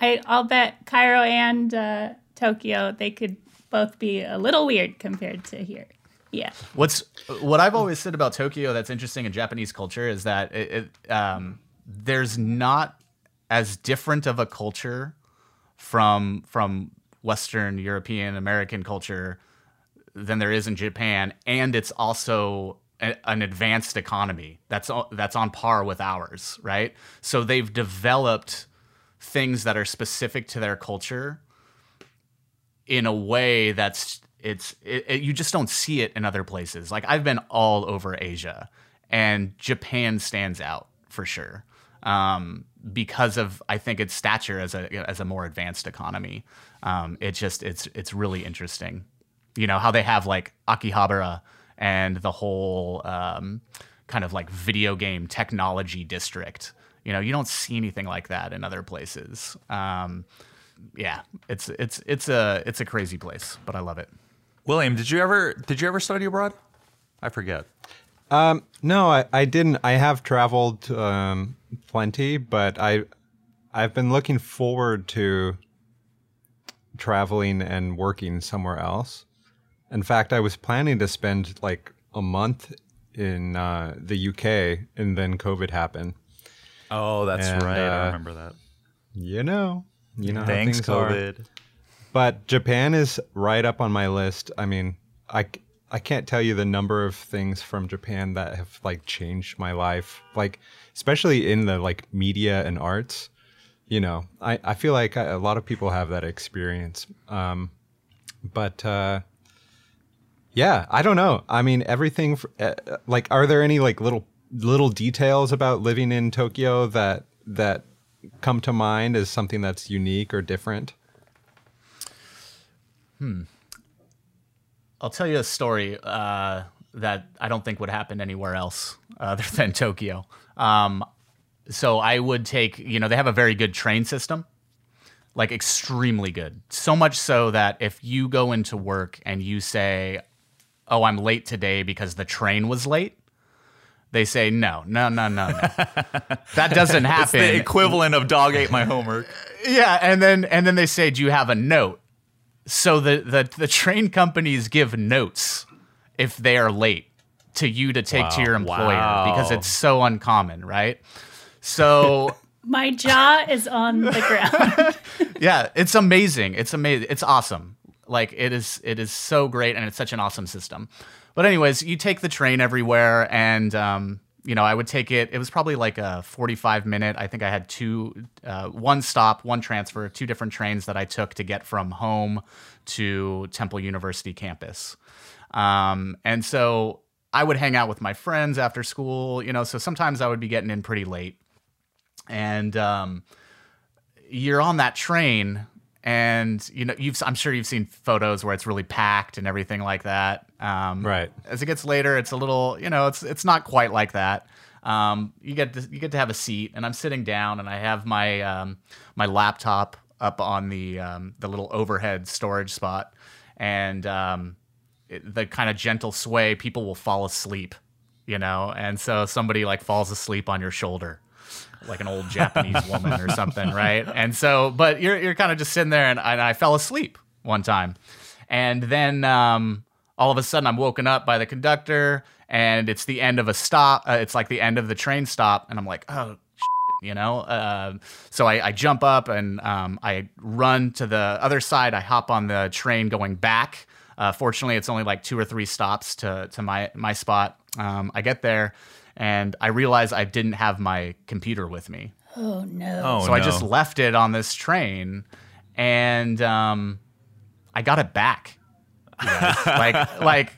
I, I'll bet Cairo and uh, Tokyo, they could both be a little weird compared to here. Yeah. What's what I've always said about Tokyo that's interesting in Japanese culture is that it, it, um, there's not as different of a culture from from Western European American culture than there is in Japan, and it's also an advanced economy that's that's on par with ours, right? So they've developed things that are specific to their culture in a way that's it's it, it, you just don't see it in other places. Like I've been all over Asia, and Japan stands out for sure um, because of I think its stature as a as a more advanced economy. Um, it just it's it's really interesting, you know, how they have like Akihabara and the whole um, kind of like video game technology district. You know, you don't see anything like that in other places. Um, yeah, it's it's it's a it's a crazy place, but I love it. William, did you ever did you ever study abroad? I forget. Um, no, I, I didn't. I have traveled um, plenty, but I I've been looking forward to traveling and working somewhere else. In fact, I was planning to spend like a month in uh, the U K, and then COVID happened. Oh, that's and, right. Uh, I remember that. You know, you know. Thanks, how things COVID. Are. But Japan is right up on my list. I mean, I, I can't tell you the number of things from Japan that have like changed my life, like especially in the like media and arts. You know, I, I feel like I, a lot of people have that experience. Um, but uh, yeah, I don't know. I mean, everything for, uh, like, are there any like little little details about living in Tokyo that that come to mind as something that's unique or different? Hmm. I'll tell you a story uh, that I don't think would happen anywhere else other than Tokyo. Um, so I would take, you know, they have a very good train system, like extremely good. So much so that if you go into work and you say, oh, I'm late today because the train was late, they say, no, no, no, no, no. That doesn't happen. It's the equivalent of dog ate my homework. Yeah, and then and then they say, do you have a note? So the, the, the train companies give notes if they are late to you to take wow. to your employer wow. because it's so uncommon, right? So... My jaw is on the ground. Yeah, it's amazing. It's amazing. It's awesome. Like, it is it is so great, and it's such an awesome system. But anyways, you take the train everywhere, and, um, you know, I would take it. It was probably like a forty-five minute. I think I had two, uh, one stop, one transfer, two different trains that I took to get from home to Temple University campus. Um, and so I would hang out with my friends after school, you know, so sometimes I would be getting in pretty late. And um, you're on that train, and you know you've. I'm sure you've seen photos where it's really packed and everything like that. Um, right. As it gets later, it's a little, you know, it's it's not quite like that. Um, you get to, you get to have a seat, and I'm sitting down, and I have my um, my laptop up on the um, the little overhead storage spot, and um, it, the kind of gentle sway, people will fall asleep, you know, and so somebody like falls asleep on your shoulder. Like an old Japanese woman or something, right? And so, but you're you're kind of just sitting there, and, and I fell asleep one time, and then um, all of a sudden I'm woken up by the conductor, and it's the end of a stop. Uh, it's like the end of the train stop, and I'm like, oh, shit, you know. Uh, so I, I jump up and um, I run to the other side. I hop on the train going back. Uh, fortunately, it's only like two or three stops to to my my spot. Um, I get there. And I realized I didn't have my computer with me. Oh, no. Oh, so no. I just left it on this train, and um, I got it back. like, like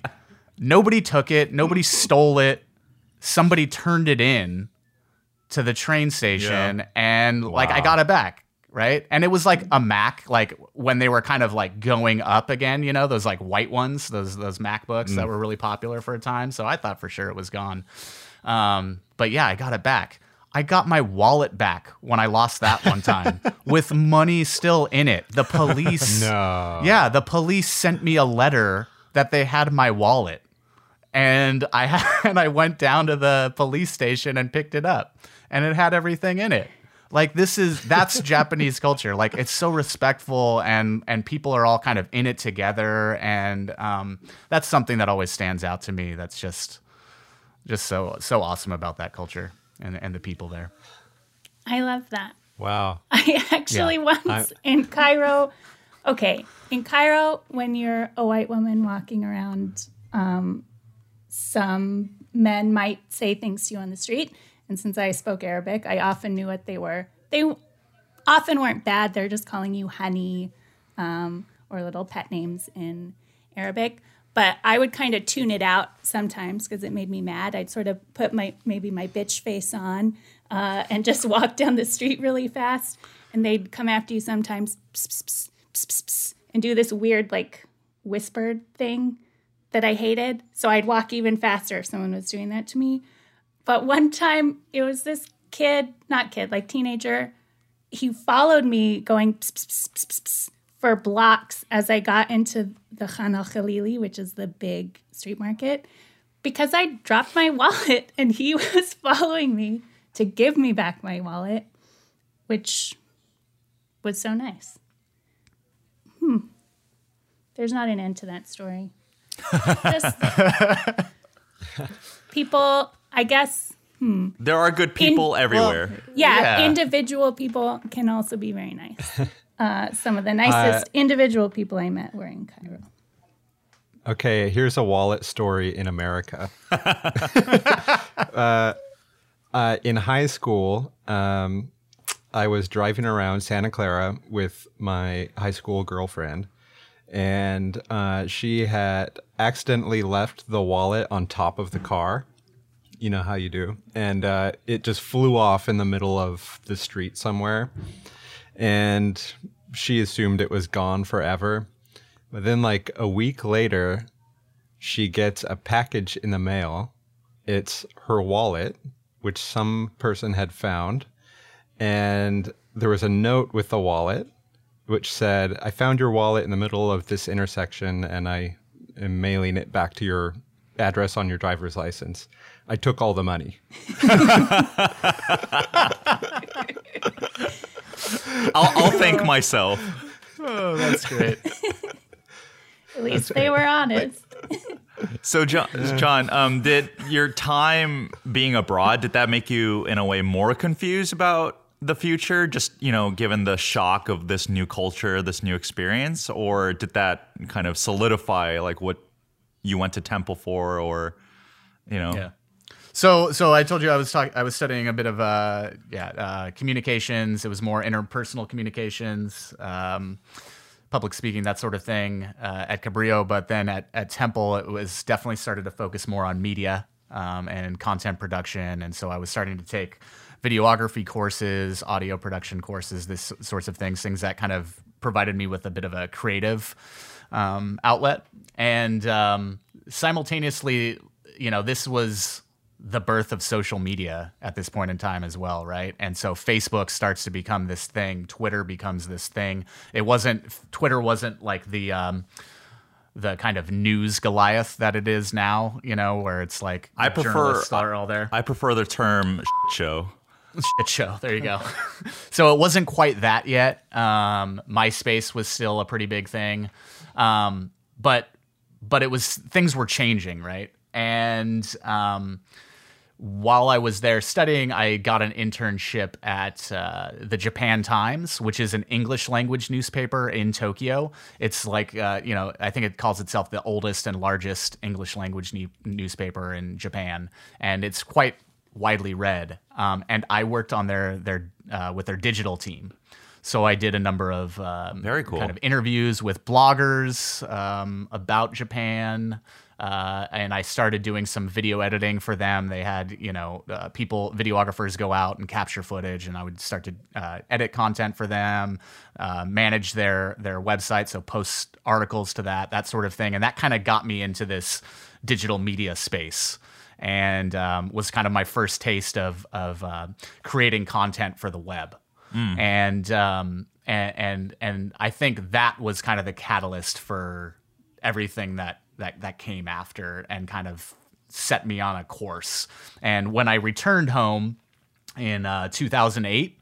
nobody took it. Nobody stole it. Somebody turned it in to the train station, yeah. and wow. like I got it back. Right. And it was like a Mac, like when they were kind of like going up again, you know, those like white ones, those those MacBooks mm. that were really popular for a time. So I thought for sure it was gone. Um, but yeah, I got it back. I got my wallet back when I lost that one time with money still in it. The police. No. Yeah. The police sent me a letter that they had my wallet, and I had, and I went down to the police station and picked it up, and it had everything in it. Like, this is, that's Japanese culture. Like, it's so respectful, and, and people are all kind of in it together. And, um, that's something that always stands out to me. That's just, just so, so awesome about that culture and, and the people there. I love that. Wow. I actually yeah. once I... in Cairo, okay. In Cairo, when you're a white woman walking around, um, some men might say things to you on the street. And since I spoke Arabic, I often knew what they were. They often weren't bad. They're just calling you honey um, or little pet names in Arabic. But I would kind of tune it out sometimes because it made me mad. I'd sort of put my maybe my bitch face on uh, and just walk down the street really fast. And they'd come after you sometimes pss, pss, pss, pss, pss, and do this weird like whispered thing that I hated. So I'd walk even faster if someone was doing that to me. But one time, it was this kid, not kid, like teenager. He followed me going pss, pss, pss, pss, pss, for blocks as I got into the Khan al-Khalili, which is the big street market, because I dropped my wallet and he was following me to give me back my wallet, which was so nice. Hmm. There's not an end to that story. Just people... I guess hmm. there are good people In, everywhere. Well, yeah, yeah, individual people can also be very nice. Uh, some of the nicest uh, individual people I met were in Cairo. Okay, here's a wallet story in America. uh, uh, in high school, um, I was driving around Santa Clara with my high school girlfriend, and uh, she had accidentally left the wallet on top of the car. You know how you do. And uh, it just flew off in the middle of the street somewhere. And she assumed it was gone forever. But then like a week later, she gets a package in the mail. It's her wallet, which some person had found. And there was a note with the wallet, which said, I found your wallet in the middle of this intersection, and I am mailing it back to your address on your driver's license. I took all the money. I'll, I'll thank myself. Oh, that's great. least they were honest. So John, John, um, did your time being abroad, did that make you in a way more confused about the future? Just, you know, given the shock of this new culture, this new experience, or did that kind of solidify like what you went to Temple for, or, you know? Yeah. So, so I told you I was talking, I was studying a bit of, uh, yeah, uh, communications. It was more interpersonal communications, um, public speaking, that sort of thing, uh, at Cabrillo. But then at, at Temple, it was definitely started to focus more on media, um, and content production. And so I was starting to take videography courses, audio production courses, this sorts of things, things that kind of provided me with a bit of a creative, um, outlet. And, um, simultaneously, you know, this was the birth of social media at this point in time as well, right? And so Facebook starts to become this thing. Twitter becomes this thing. It wasn't, Twitter wasn't like the um, the kind of news Goliath that it is now, you know, where it's like I prefer are all there. I prefer the term shit show. Shit show. There you go. So it wasn't quite that yet. Um, MySpace was still a pretty big thing, um, but but it was things were changing, right? And um, while I was there studying, I got an internship at uh, the Japan Times, which is an English language newspaper in Tokyo. It's like, uh, you know, I think it calls itself the oldest and largest English language ne- newspaper in Japan. And it's quite widely read. Um, and I worked on their, their uh, with their digital team. So I did a number of um, very cool kind of interviews with bloggers um, about Japan. Uh, and I started doing some video editing for them. They had, you know, uh, people, videographers go out and capture footage, and I would start to uh, edit content for them, uh, manage their their website, so post articles to that, that sort of thing. And that kind of got me into this digital media space, and um, was kind of my first taste of of uh, creating content for the web. Mm. And um, and and and I think that was kind of the catalyst for everything that. that that came after and kind of set me on a course. And when I returned home in uh, two thousand eight,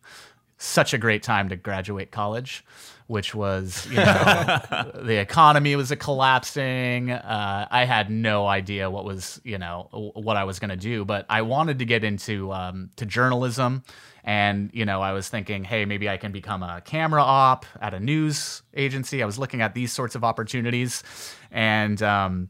such a great time to graduate college, which was, you know, the economy was a collapsing. Uh, I had no idea what was, you know, what I was going to do, but I wanted to get into um, to journalism. And, you know, I was thinking, hey, maybe I can become a camera op at a news agency. I was looking at these sorts of opportunities, and um,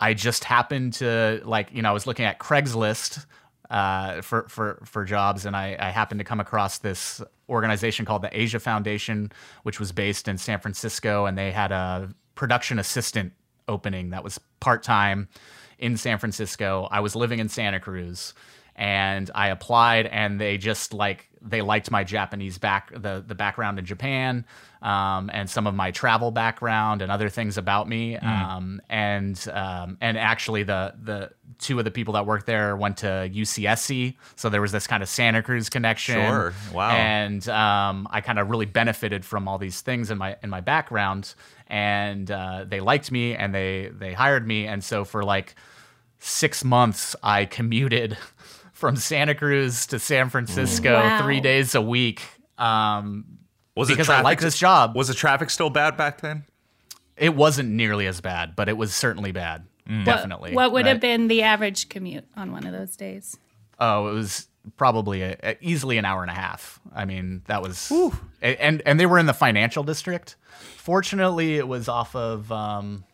I just happened to, like, you know, I was looking at Craigslist Uh, for, for, for jobs. And I, I happened to come across this organization called the Asia Foundation, which was based in San Francisco. And they had a production assistant opening that was part-time in San Francisco. I was living in Santa Cruz, and I applied, and they just like, they liked my Japanese back, the, the background in Japan, um, and some of my travel background and other things about me. Mm. Um, and, um, and actually the, the, two of the people that worked there went to U C S C. So there was this kind of Santa Cruz connection. Sure. Wow. And um, I kind of really benefited from all these things in my in my background. And uh, they liked me, and they, they hired me. And so for like six months, I commuted from Santa Cruz to San Francisco wow. three days a week um, was because traffic, I liked this job. Was the traffic still bad back then? It wasn't nearly as bad, but it was certainly bad. Mm. Definitely. What, what would right? have been the average commute on one of those days? Oh, it was probably a, a, easily an hour and a half. I mean, that was, a, and and they were in the financial district. Fortunately, it was off of, um,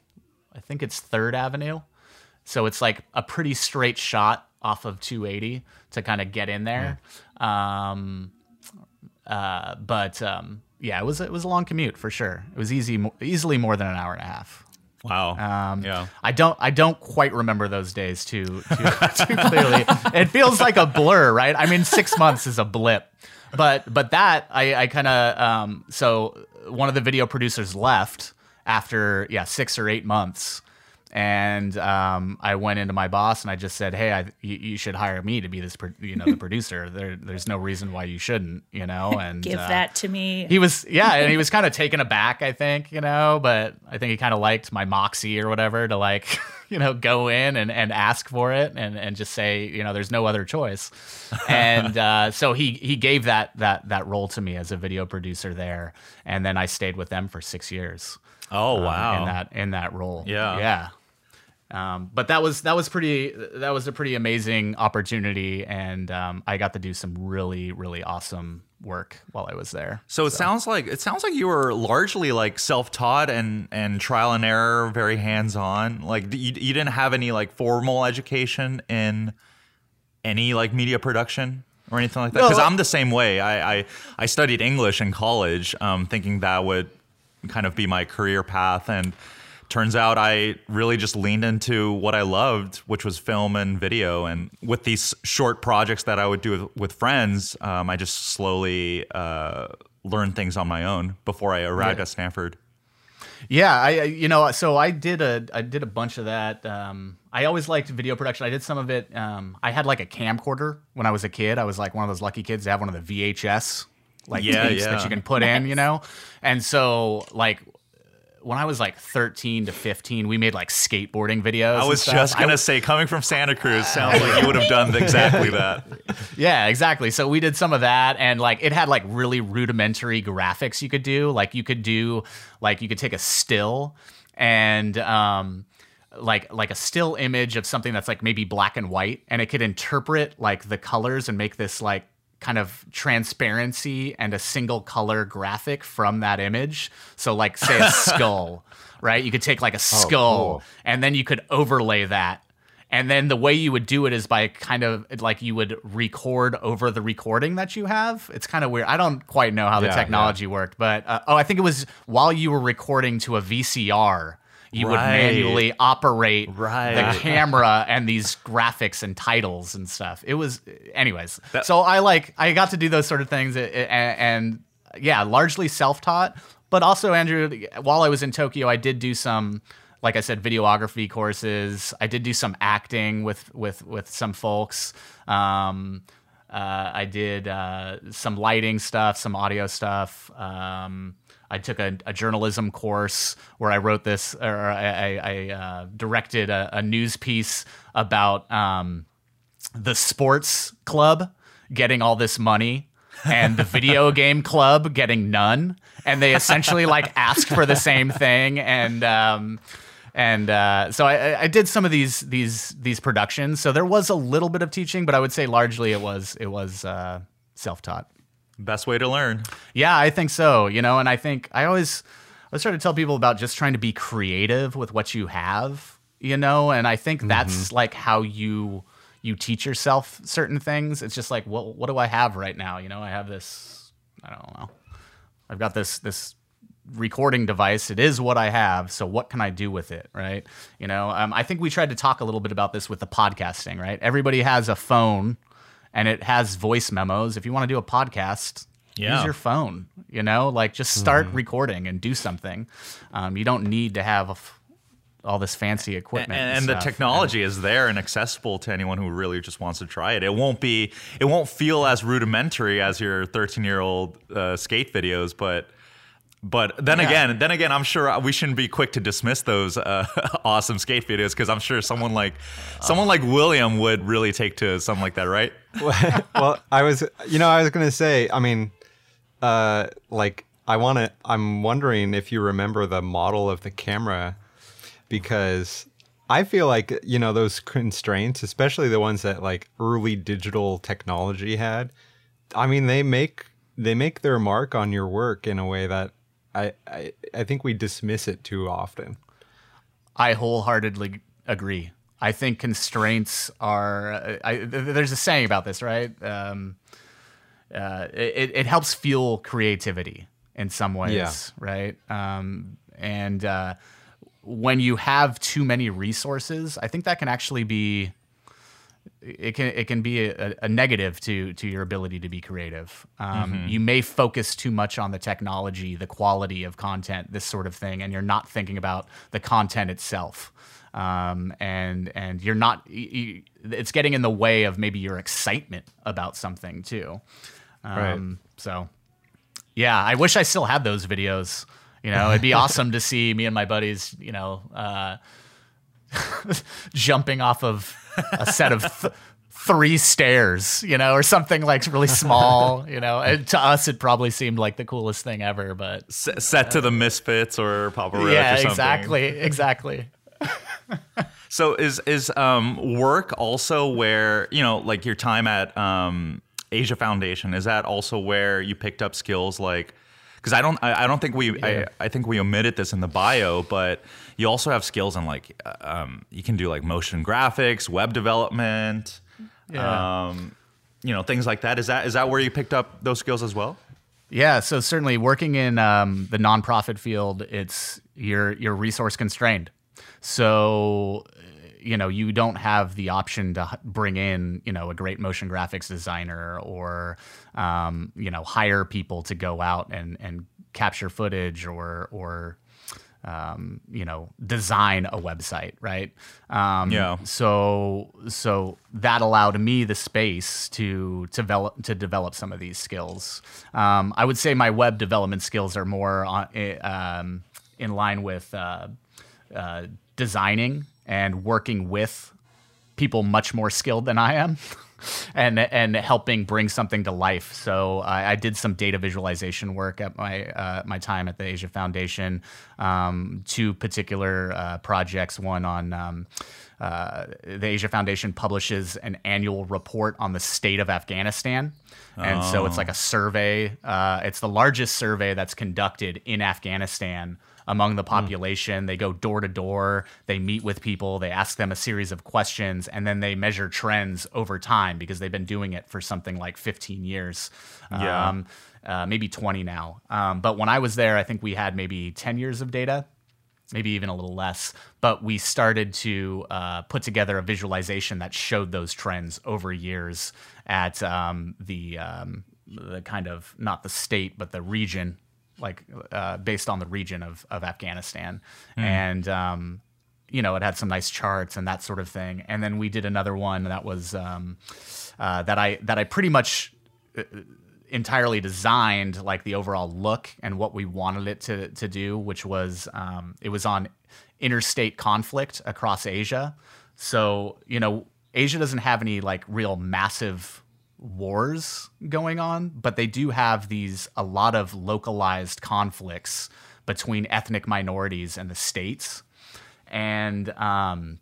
I think it's Third Avenue, so it's like a pretty straight shot off of two eighty to kind of get in there. Mm. Um, uh, but um, yeah, it was it was a long commute for sure. It was easy, easily more than an hour and a half. Wow. Um, yeah. I don't. I don't quite remember those days too too, too clearly. It feels like a blur, right? I mean, six months is a blip, but but that I, I kind of. Um, so one of the video producers left after yeah six or eight months, and um, I went into my boss and I just said, hey, I, you, you should hire me to be this, pro- you know, the producer. There, there's no reason why you shouldn't, you know. And give uh, that to me. He was yeah, and he was kind of taken aback, I think, you know, but I think he kind of liked my moxie or whatever to like you know, go in and, and ask for it and, and just say, you know, there's no other choice. And uh, so he he gave that that that role to me as a video producer there. And then I stayed with them for six years. Oh, wow. Um, in that in that role. Yeah. Yeah. Um, but that was that was pretty that was a pretty amazing opportunity, and um, I got to do some really really awesome work while I was there. So it so. sounds like it sounds like you were largely like self-taught and and trial and error, very hands-on. Like you you didn't have any like formal education in any like media production or anything like that. Because no, I'm the same way. I, I I studied English in college, um, thinking that would kind of be my career path, and turns out I really just leaned into what I loved, which was film and video. And with these short projects that I would do with, with friends, um, I just slowly uh, learned things on my own before I arrived yeah. at Stanford. Yeah, I you know, so I did a I did a bunch of that. Um, I always liked video production. I did some of it. Um, I had like a camcorder when I was a kid. I was like one of those lucky kids to have one of the V H S like yeah, tapes yeah. that you can put nice. in, you know. And so like, when I was like thirteen to fifteen, we made like skateboarding videos. I was just going to say, coming from Santa Cruz, sounds like you would have done exactly that. Yeah, exactly. So we did some of that, and like it had like really rudimentary graphics you could do. Like you could do, like you could take a still and um, like like a still image of something that's like maybe black and white, and it could interpret like the colors and make this like kind of transparency and a single color graphic from that image. So like say a skull, right? You could take like a skull oh, cool. and then you could overlay that. And then the way you would do it is by kind of like you would record over the recording that you have. It's kind of weird. I don't quite know how yeah, the technology yeah. worked, but uh, oh, I think it was while you were recording to a V C R, you right. would manually operate right. the camera and these graphics and titles and stuff. It was, anyways. That, so I like I got to do those sort of things, and, and yeah, largely self-taught. But also, Andrew, while I was in Tokyo, I did do some, like I said, videography courses. I did do some acting with with with some folks. Um, uh, I did uh, some lighting stuff, some audio stuff. Um, I took a, a journalism course where I wrote this, or I, I, I uh, directed a, a news piece about um, the sports club getting all this money and the video game club getting none. And they essentially like asked for the same thing. And um, and uh, so I, I did some of these these these productions. So there was a little bit of teaching, but I would say largely it was it was uh, self-taught. Best way to learn. Yeah, I think so. You know, and I think I always, I always try to tell people about just trying to be creative with what you have, you know, and I think mm-hmm. that's like how you, you teach yourself certain things. It's just like, well, what do I have right now? You know, I have this, I don't know, I've got this, this recording device. It is what I have. So what can I do with it? Right. You know, um, I think we tried to talk a little bit about this with the podcasting, right? Everybody has a phone. And it has voice memos. If you want to do a podcast, yeah. use your phone, you know, like just start mm. recording and do something. Um, you don't need to have a f- all this fancy equipment. And, and, and the technology and, is there and accessible to anyone who really just wants to try it. It won't be, it won't feel as rudimentary as your thirteen year old uh, skate videos, but But then yeah. again, then again, I'm sure we shouldn't be quick to dismiss those uh, awesome skate videos, because I'm sure someone like someone like William would really take to something like that, right? Well, I was, you know, I was going to say, I mean, uh, like, I want to, I'm wondering if you remember the model of the camera, because I feel like, you know, those constraints, especially the ones that like early digital technology had, I mean, they make they make their mark on your work in a way that I, I I think we dismiss it too often. I wholeheartedly agree. I think constraints are. I, there's a saying about this, right? Um, uh, it it helps fuel creativity in some ways, yeah. right? Um, and uh, when you have too many resources, I think that can actually be. It can it can be a, a negative to to your ability to be creative. Um, mm-hmm. You may focus too much on the technology, the quality of content, this sort of thing, and you're not thinking about the content itself. Um, and and you're not. You, it's getting in the way of maybe your excitement about something too. Um, right. So, yeah, I wish I still had those videos. You know, it'd be awesome to see me and my buddies. You know. Uh, jumping off of a set of th- three stairs, you know, or something like really small, you know. And to us, it probably seemed like the coolest thing ever, but S- set uh, to the Misfits or Papa Roach yeah, or something. Exactly, exactly. So is is um, work also where, you know, like your time at um, Asia Foundation, is that also where you picked up skills like, because I don't I, I don't think we yeah. I, I think we omitted this in the bio, but you also have skills in like um, you can do like motion graphics, web development, yeah. um, you know, things like that. Is that is that where you picked up those skills as well? Yeah, so certainly working in um, the nonprofit field, it's you're you're resource constrained. So, you know, you don't have the option to bring in, you know, a great motion graphics designer or, um, you know, hire people to go out and, and capture footage or, or um, you know, design a website, right? Um, yeah. So, so that allowed me the space to, to develop to develop some of these skills. Um, I would say my web development skills are more on, um, in line with uh, uh, designing and working with people much more skilled than I am and and helping bring something to life. So I, I did some data visualization work at my uh, my time at the Asia Foundation, um, two particular uh, projects, one on um, uh, the Asia Foundation publishes an annual report on the state of Afghanistan. And oh. so it's like a survey. Uh, it's the largest survey that's conducted in Afghanistan among the population. Mm. They go door to door, they meet with people, they ask them a series of questions, and then they measure trends over time because they've been doing it for something like fifteen years, yeah. um, uh, maybe twenty now. Um, but when I was there, I think we had maybe ten years of data, maybe even a little less, but we started to uh, put together a visualization that showed those trends over years at um, the, um, the kind of, not the state, but the region, like uh, based on the region of, of Afghanistan. Mm. And, um, you know, it had some nice charts and that sort of thing. And then we did another one that was um, uh, that I that I pretty much entirely designed, like the overall look and what we wanted it to, to do, which was um, it was on interstate conflict across Asia. So, you know, Asia doesn't have any like real massive wars going on, but they do have these a lot of localized conflicts between ethnic minorities and the states. And um,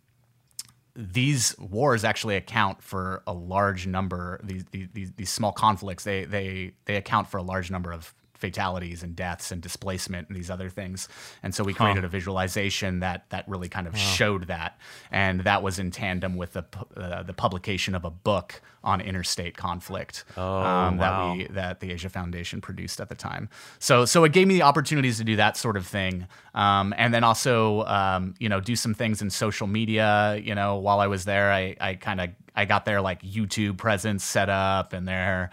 these wars actually account for a large number, these, these, these small conflicts, they, they, they account for a large number of fatalities and deaths and displacement and these other things. And so we created huh. a visualization that that really kind of wow. showed that. And that was in tandem with the uh, the publication of a book on interstate conflict oh, um, wow. that we that the Asia Foundation produced at the time. So so it gave me the opportunities to do that sort of thing. Um, and then also, um, you know, do some things in social media. You know, while I was there, I, I kind of I got their like YouTube presence set up and their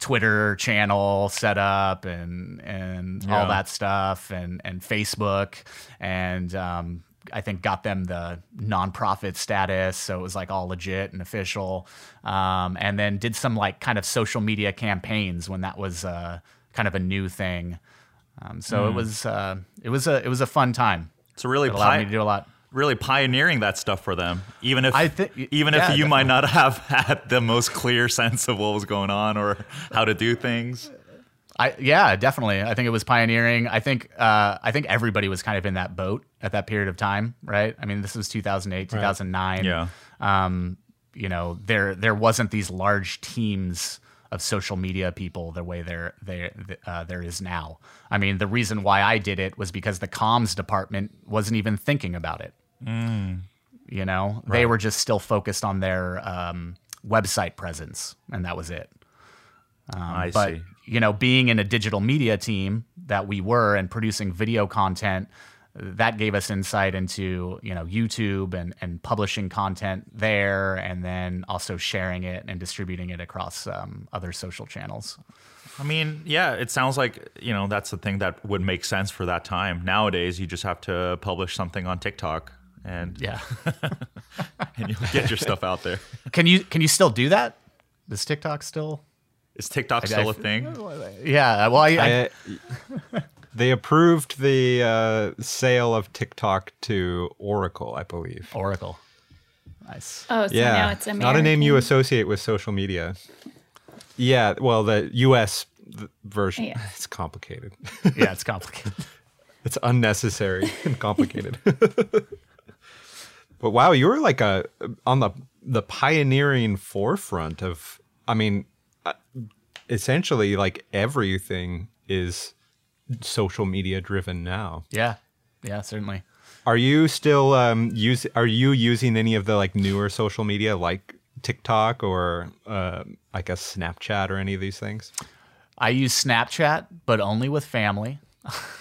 Twitter channel set up and and yeah. all that stuff and and Facebook and um, I think got them the nonprofit status, so it was like all legit and official. Um, and then did some like kind of social media campaigns when that was uh, kind of a new thing. Um, so mm. it was uh, it was a it was a fun time. So really, it allowed pi- me to do a lot. Really pioneering that stuff for them, even if I th- even yeah, if you definitely. might not have had the most clear sense of what was going on or how to do things. I yeah, definitely. I think it was pioneering. I think uh, I think everybody was kind of in that boat at that period of time, right? I mean, this was two thousand eight, right. two thousand nine. Yeah. Um, you know, there there wasn't these large teams of social media people the way there there uh, there is now. I mean, the reason why I did it was because the comms department wasn't even thinking about it. Mm. You know, right. They were just still focused on their um, website presence, and that was it. Um, I but, see. You know, being in a digital media team that we were and producing video content, that gave us insight into, you know, YouTube and, and publishing content there, and then also sharing it and distributing it across um, other social channels. I mean, yeah, it sounds like, you know, that's the thing that would make sense for that time. Nowadays, you just have to publish something on TikTok and yeah, and you get your stuff out there. Can you can you still do that? Is TikTok still? Is TikTok I, still I, a thing? Yeah. Well, I, I, I They approved the uh, sale of TikTok to Oracle, I believe. Oracle. Nice. Oh, so yeah. Now it's American. Not a name you associate with social media. Yeah, well, the U S version. Yeah. It's complicated. Yeah, it's complicated. It's unnecessary and complicated. But wow, you were like a on the the pioneering forefront of, I mean, essentially like everything is social media driven now. Yeah, yeah, certainly. Are you still um, use? Are you using any of the like newer social media like TikTok or uh, I guess Snapchat or any of these things? I use Snapchat, but only with family.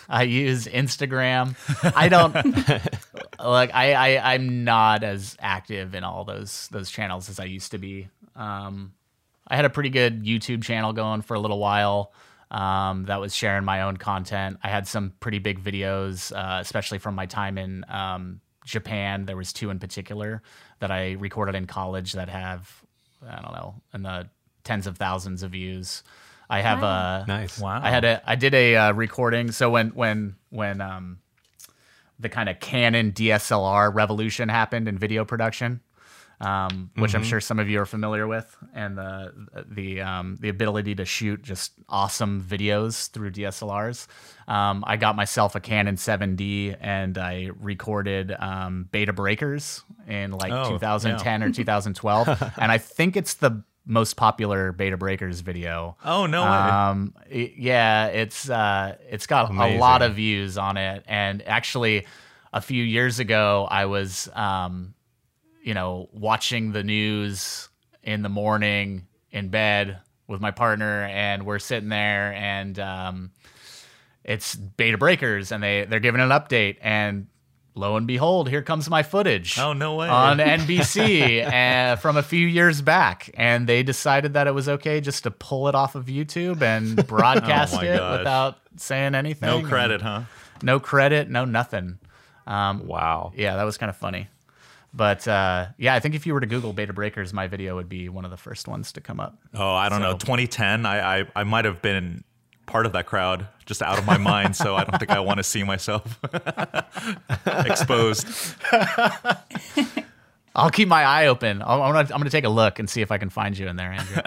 I use Instagram. I don't like. I, I I'm not as active in all those those channels as I used to be. Um, I had a pretty good YouTube channel going for a little while. Um, that was sharing my own content. I had some pretty big videos, uh, especially from my time in um, Japan. There was two in particular that I recorded in college that have, I don't know, in the tens of thousands of views. I have wow. a nice. Wow. I had a. I did a uh, recording. So when when when um, the kind of Canon D S L R revolution happened in video production, um, which mm-hmm. I'm sure some of you are familiar with, and the the um, the ability to shoot just awesome videos through D S L Rs, um, I got myself a Canon seven D and I recorded um, Beta Breakers in like oh, two thousand ten yeah. or two thousand twelve, and I think it's the most popular Beta Breakers video. Oh no way. Um, it, yeah, it's uh, it's got Amazing. a lot of views on it. And actually, a few years ago, I was, um, you know, watching the news in the morning in bed with my partner, and we're sitting there, and um, it's Beta Breakers, and they they're giving an update, and lo and behold, here comes my footage. Oh, no way. On N B C uh, from a few years back. And they decided that it was okay just to pull it off of YouTube and broadcast oh it gosh. without saying anything. No credit, huh? No credit, no nothing. Um, wow. Yeah, that was kind of funny. But uh, yeah, I think if you were to Google Beta Breakers, my video would be one of the first ones to come up. Oh, I don't so. know. twenty ten, I, I, I might have been part of that crowd, just out of my mind, so I don't think I want to see myself exposed. I'll keep my eye open. I'm gonna, I'm gonna take a look and see if I can find you in there, Andrew.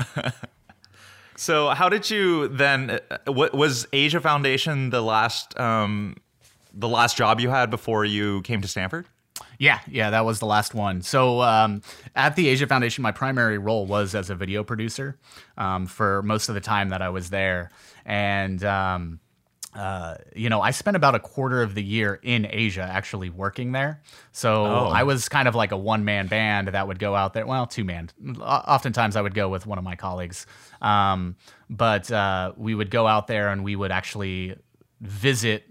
So how did you then, what was Asia Foundation the last um, the last job you had before you came to Stanford? Yeah, yeah, that was the last one. So um, at the Asia Foundation, my primary role was as a video producer um, for most of the time that I was there. And, um, uh, you know, I spent about a quarter of the year in Asia actually working there. So oh. I was kind of like a one-man band that would go out there. Well, two-man. Oftentimes I would go with one of my colleagues. Um, but uh, we would go out there and we would actually visit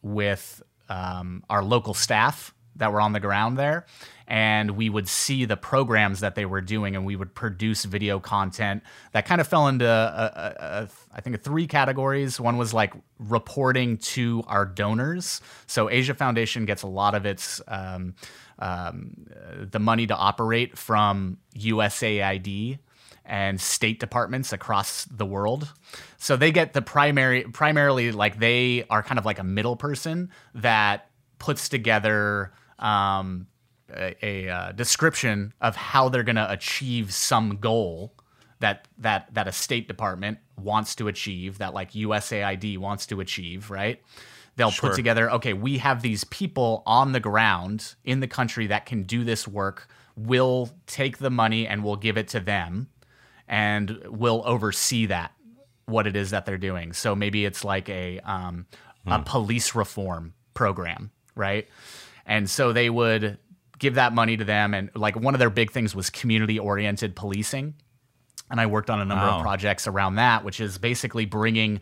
with um, our local staff that were on the ground there, and we would see the programs that they were doing, and we would produce video content that kind of fell into, a, a, a, I think, three categories. One was like reporting to our donors. So Asia Foundation gets a lot of its, um, um, the money to operate from U S A I D and state departments across the world. So they get the primary, primarily like they are kind of like a middle person that puts together um, a, a description of how they're going to achieve some goal that that that a state department wants to achieve, that like U S A I D wants to achieve, right? They'll Sure. put together, okay, we have these people on the ground in the country that can do this work. We'll take the money and we'll give it to them, and we'll oversee that, what it is that they're doing. So maybe it's like a um, Hmm. a police reform program. Right. And so they would give that money to them. And like one of their big things was community oriented policing. And I worked on a number wow. of projects around that, which is basically bringing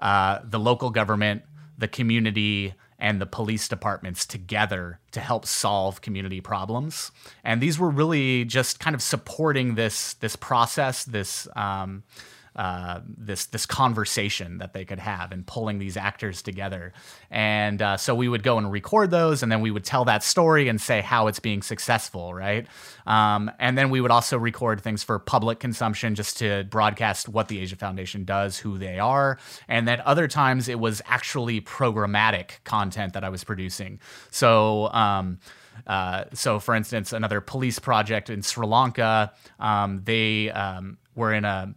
uh, the local government, the community, and the police departments together to help solve community problems. And these were really just kind of supporting this, this process, this um, uh, this this conversation that they could have and pulling these actors together. And uh, so we would go and record those, and then we would tell that story and say how it's being successful, right? Um, and then we would also record things for public consumption just to broadcast what the Asia Foundation does, who they are. And then other times it was actually programmatic content that I was producing. So um, uh, so for instance, another police project in Sri Lanka, um, they um, were in a,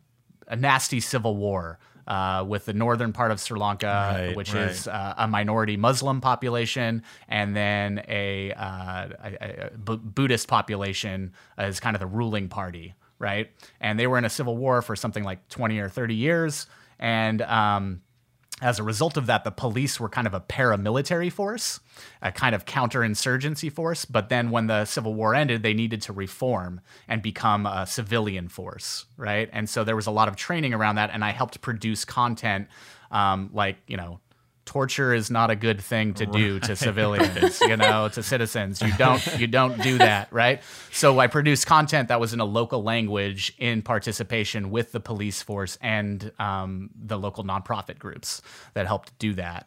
a nasty civil war Uh, with the northern part of Sri Lanka, right, which right. is uh, a minority Muslim population, and then a, uh, a, a B- Buddhist population as kind of the ruling party, right? And they were in a civil war for something like twenty or thirty years, and um, as a result of that, the police were kind of a paramilitary force, a kind of counterinsurgency force, but then when the Civil War ended, they needed to reform and become a civilian force, right? And so there was a lot of training around that, and I helped produce content um, like, you know, torture is not a good thing to do right. to civilians, you know, to citizens. You don't, you don't do that, right? So I produced content that was in a local language in participation with the police force and um, the local nonprofit groups that helped do that.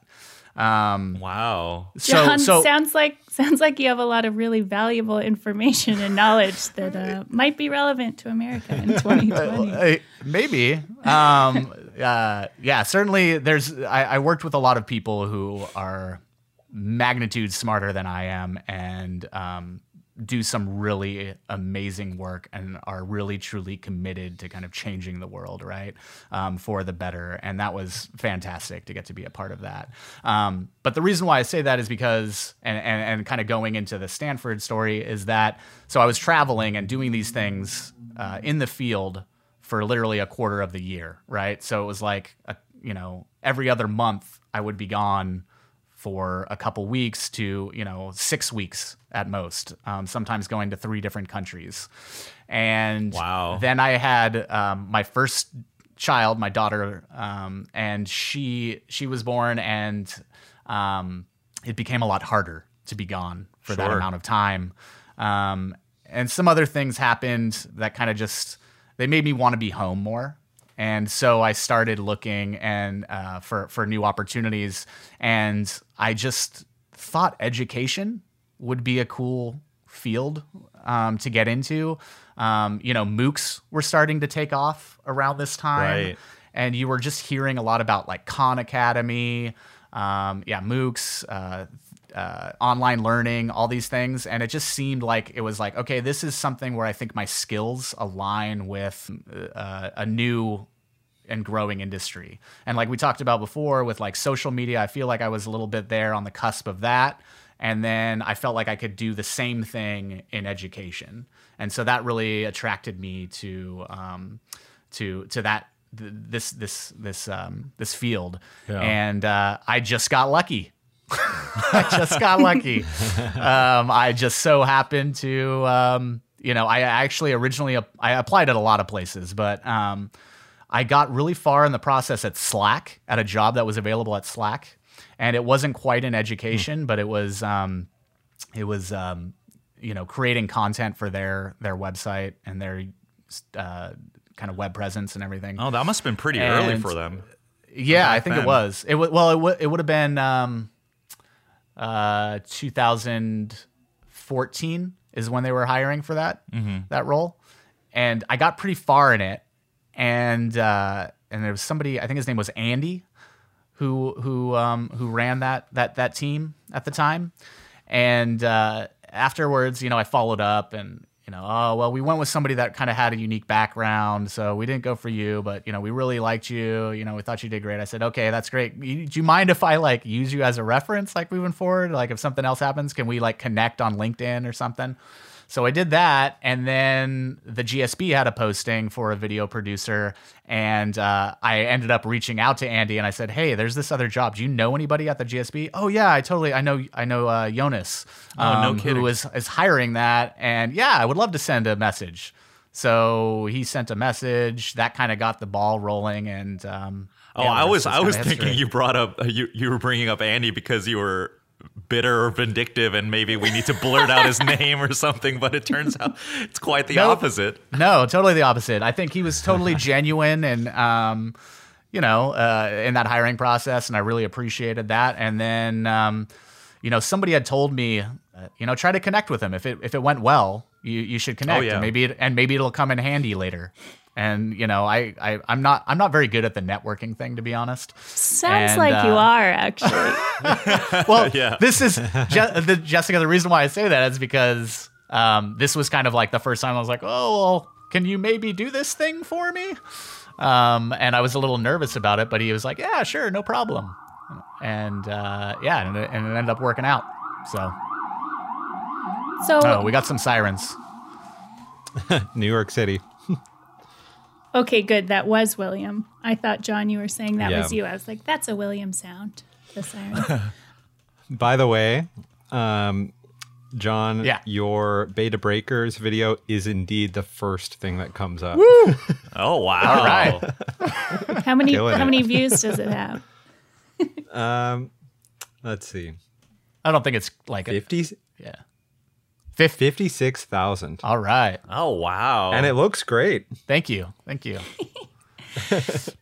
Um, wow. So, John, so sounds like sounds like you have a lot of really valuable information and knowledge that uh, might be relevant to America in twenty twenty. Maybe. Um, uh, yeah, certainly. There's. I, I worked with a lot of people who are magnitude smarter than I am, and um, do some really amazing work, and are really truly committed to kind of changing the world, right, um, for the better. And that was fantastic to get to be a part of that. Um, but the reason why I say that is because, and, and, and kind of going into the Stanford story, is that, so I was traveling and doing these things uh, in the field for literally a quarter of the year, right? So it was like, a, you know, every other month I would be gone for a couple weeks to, you know, six weeks at most, um, sometimes going to three different countries. And wow. Then I had um, my first child, my daughter, um, and she she was born, and um, it became a lot harder to be gone for sure. that amount of time. Um, and some other things happened that kind of just, they made me want to be home more. And so I started looking and uh, for, for new opportunities, and I just thought education would be a cool field um, to get into. Um, you know, MOOCs were starting to take off around this time, right. And you were just hearing a lot about like Khan Academy, um, yeah, MOOCs, uh, uh, online learning, all these things. And it just seemed like it was like, okay, this is something where I think my skills align with uh, a new and growing industry. And like we talked about before with like social media, I feel like I was a little bit there on the cusp of that. And then I felt like I could do the same thing in education. And so that really attracted me to, um, to, to that, th- this, this, this, um, this field. Yeah. And, uh, I just got lucky. I just got lucky. Um, I just so happened to, um, you know, I actually originally, I applied at a lot of places, but, um, I got really far in the process at Slack, at a job that was available at Slack. And it wasn't quite in education, but it was, um, it was, um, you know, creating content for their, their website and their, uh, kind of web presence and everything. Oh, that must've been pretty and, early for them. Yeah, I think then. it was. It was, well, it w- it would have been, um, uh, two thousand fourteen is when they were hiring for that, mm-hmm. that role. And I got pretty far in it. And, uh, and there was somebody, I think his name was Andy, who, who, um, who ran that, that, that team at the time. And, uh, afterwards, you know, I followed up and, you know, oh, well, we went with somebody that kind of had a unique background, so we didn't go for you, but, you know, we really liked you. You know, we thought you did great. I said, okay, that's great. Do you mind if I, like, use you as a reference, like, moving forward? Like, if something else happens, can we, like, connect on LinkedIn or something? So I did that, and then the G S B had a posting for a video producer, and uh, I ended up reaching out to Andy, and I said, "Hey, there's this other job. Do you know anybody at the G S B?" "Oh yeah, I totally, I know, I know uh, Jonas, um, oh, no kidding. who is is hiring that, and yeah, I would love to send a message." So he sent a message that kind of got the ball rolling, and um, oh, yeah, I was I was thinking history. you brought up you you were bringing up Andy because you were. bitter or vindictive and maybe we need to blurt out his name or something, but it turns out it's quite the no, opposite. No, totally the opposite. I think he was totally genuine and, um, you know, uh, in that hiring process, and I really appreciated that. And then, um, you know, somebody had told me, uh, you know, try to connect with him. If it if it went well, you you should connect. Oh, yeah. And maybe it, and maybe it'll come in handy later. And you know, I, I I'm not I'm not very good at the networking thing, to be honest. Sounds and, like uh, you are actually. Well, yeah. This is Je- the, Jessica. The reason why I say that is because um, this was kind of like the first time I was like, oh, well, can you maybe do this thing for me? Um, and I was a little nervous about it, but he was like, yeah, sure, no problem. And uh, yeah, and it, and it ended up working out. So, so oh, we got some sirens. New York City. Okay, good. That was William. I thought, John, you were saying that yeah. was you. I was like, that's a William sound, the siren. By the way, um, John, yeah. your Beta Breakers video is indeed the first thing that comes up. Woo! Oh, wow. All right. How many, how many views does it have? um, Let's see. I don't think it's like fifty. Yeah. fifty-six thousand. All right. Oh, wow. And it looks great. Thank you. Thank you.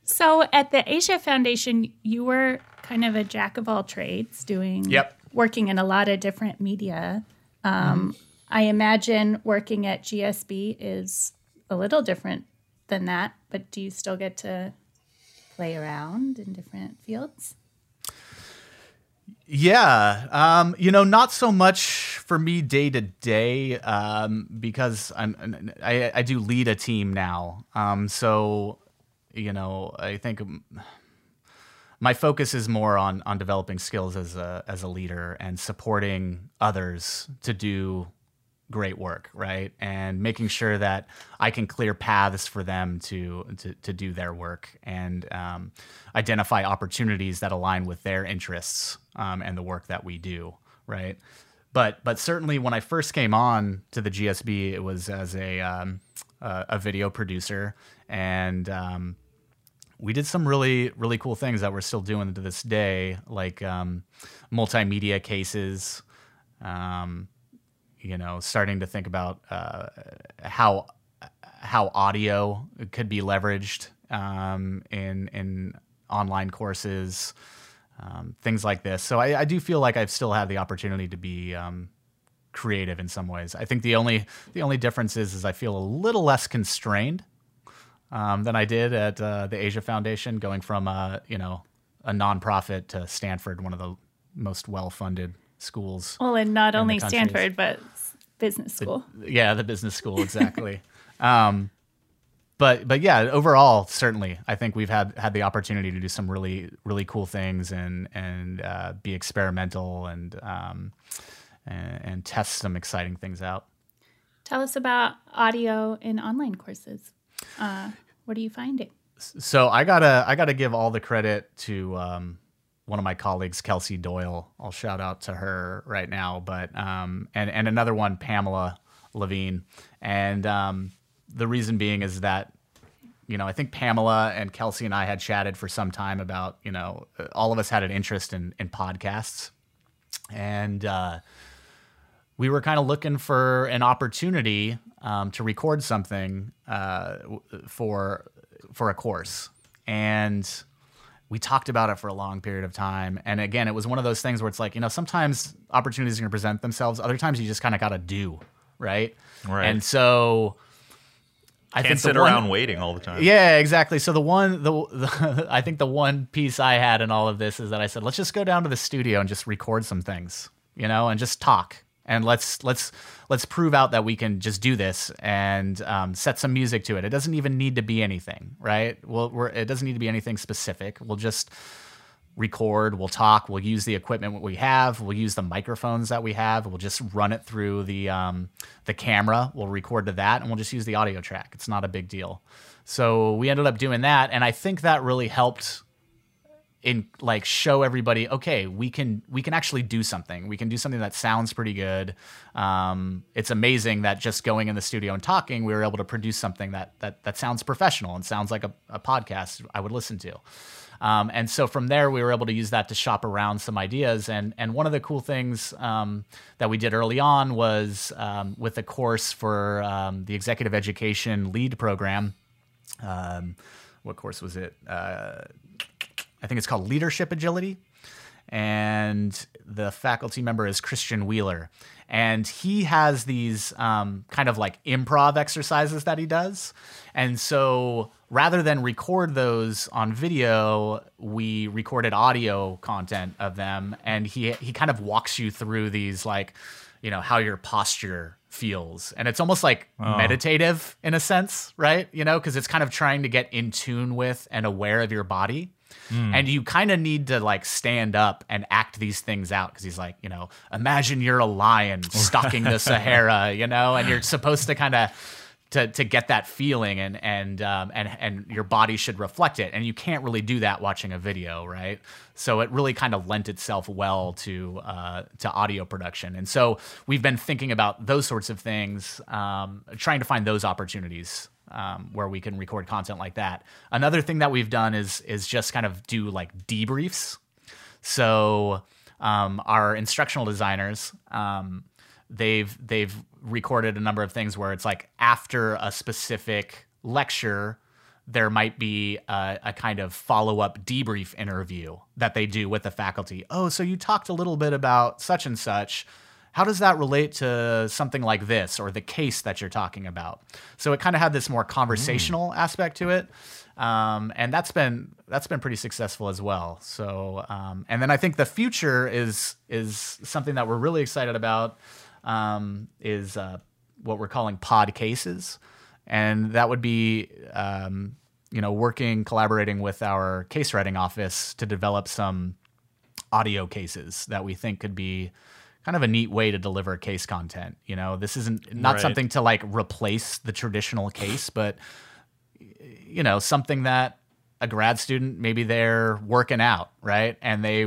So at the Asia Foundation, you were kind of a jack of all trades, doing yep. working in a lot of different media. Um, mm-hmm. I imagine working at G S B is a little different than that, but do you still get to play around in different fields? Yeah, um, you know, not so much for me day to day um, because I'm, I, I do lead a team now. Um, so, you know, I think my focus is more on on developing skills as a as a leader and supporting others to do great work, right? And making sure that I can clear paths for them to to, to do their work and um, identify opportunities that align with their interests um, and the work that we do, right? But but certainly when I first came on to the G S B, it was as a um, a, a video producer, and um, we did some really really cool things that we're still doing to this day, like um, multimedia cases. Um, You know, starting to think about uh, how how audio could be leveraged um, in in online courses, um, things like this. So I, I do feel like I've still had the opportunity to be um, creative in some ways. I think the only the only difference is is I feel a little less constrained um, than I did at uh, the Asia Foundation, going from a you know a nonprofit to Stanford, one of the most well-funded schools. Well, and not only Stanford, but business school. The, yeah, the business school, exactly. um, but but yeah, overall, certainly, I think we've had, had the opportunity to do some really really cool things and and uh, be experimental and, um, and and test some exciting things out. Tell us about audio in online courses. Uh, what are you finding? So I gotta I gotta give all the credit to. Um, One of my colleagues, Kelsey Doyle, I'll shout out to her right now, but um, and and another one, Pamela Levine, and um, the reason being is that you know I think Pamela and Kelsey and I had chatted for some time about you know all of us had an interest in in podcasts, and uh, we were kind of looking for an opportunity um, to record something uh, for for a course and. We talked about it for a long period of time. And again, it was one of those things where it's like, you know, sometimes opportunities are going to present themselves. Other times you just kind of got to do, right? Right. And so I can't sit around waiting all the time. Yeah, exactly. So the one, the, the I think the one piece I had in all of this is that I said, let's just go down to the studio and just record some things, you know, and just talk. And let's let's let's prove out that we can just do this and um, set some music to it. It doesn't even need to be anything, right? Well, we're, it doesn't need to be anything specific. We'll just record. We'll talk. We'll use the equipment we have. We'll use the microphones that we have. We'll just run it through the um, the camera. We'll record to that, and we'll just use the audio track. It's not a big deal. So we ended up doing that, and I think that really helped. In like show everybody, okay, we can we can actually do something. We can do something that sounds pretty good. Um, it's amazing that just going in the studio and talking, we were able to produce something that that that sounds professional and sounds like a, a podcast I would listen to. Um, and so from there, we were able to use that to shop around some ideas. And, and one of the cool things um, that we did early on was um, with a course for um, the Executive Education Lead Program. Um, what course was it? Uh, I think it's called Leadership Agility. And the faculty member is Christian Wheeler. And he has these um, kind of like improv exercises that he does. And so rather than record those on video, we recorded audio content of them. And he he kind of walks you through these, like, you know, how your posture feels. And it's almost like oh. meditative in a sense, right? You know, because it's kind of trying to get in tune with and aware of your body. Mm. And you kind of need to, like, stand up and act these things out, because he's like, you know, imagine you're a lion stalking the Sahara, you know, and you're supposed to kind of to to get that feeling, and and um, and and your body should reflect it, and you can't really do that watching a video, right? So it really kind of lent itself well to uh, to audio production, and so we've been thinking about those sorts of things, um, trying to find those opportunities. Um, where we can record content like that. Another thing that we've done is is just kind of do like debriefs. So um, our instructional designers, um, they've they've recorded a number of things where it's like after a specific lecture, there might be a, a kind of follow-up debrief interview that they do with the faculty. Oh, so you talked a little bit about such and such. How does that relate to something like this or the case that you're talking about? So it kind of had this more conversational mm. aspect to it, um, and that's been that's been pretty successful as well. So um, and then I think the future is is something that we're really excited about, um, is uh, what we're calling pod cases, and that would be um, you know working collaborating with our case writing office to develop some audio cases that we think could be kind of a neat way to deliver case content. You know, this isn't not right. something to like replace the traditional case, but you know, something that a grad student, maybe they're working out, right? And they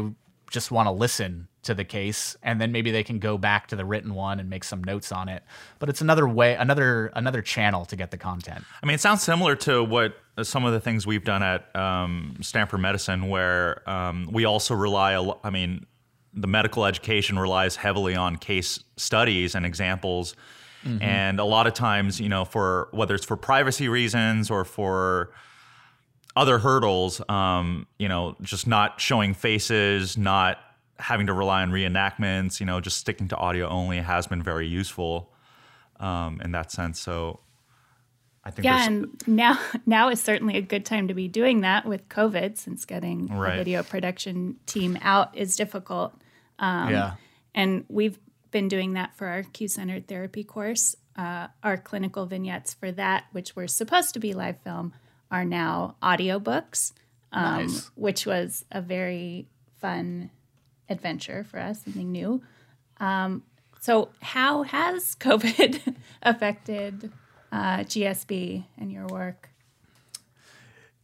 just want to listen to the case, and then maybe they can go back to the written one and make some notes on it. But it's another way, another another channel to get the content. I mean, it sounds similar to what some of the things we've done at um, Stanford Medicine, where um, we also rely, a, I mean, the medical education relies heavily on case studies and examples. Mm-hmm. And a lot of times, you know, for whether it's for privacy reasons or for other hurdles, um, you know, just not showing faces, not having to rely on reenactments, you know, just sticking to audio only has been very useful um, in that sense. So I think yeah, and now now is certainly a good time to be doing that with COVID, since getting right. a video production team out is difficult. Um, yeah. And we've been doing that for our Q-centered therapy course. Uh, our clinical vignettes for that, which were supposed to be live film, are now audiobooks, um, nice. Which was a very fun adventure for us, something new. Um, so how has COVID affected Uh, G S B and your work?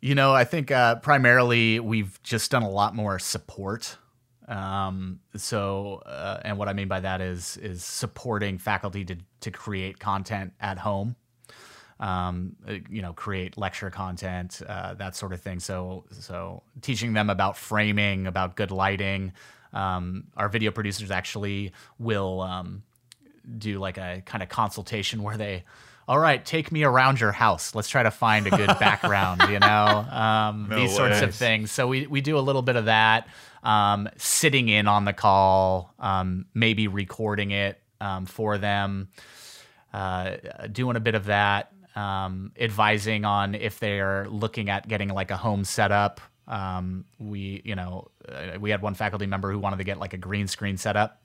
You know, I think uh, primarily we've just done a lot more support. Um, so, uh, and what I mean by that is is supporting faculty to to create content at home. Um, you know, create lecture content, uh, that sort of thing. So, so teaching them about framing, about good lighting. Um, our video producers actually will um, do like a kind of consultation where they. All right, take me around your house. Let's try to find a good background, you know, um, no these ways. sorts of things. So we, we do a little bit of that, um, sitting in on the call, um, maybe recording it um, for them, uh, doing a bit of that, um, advising on if they're looking at getting like a home setup. Um, we, you know, we had one faculty member who wanted to get like a green screen setup.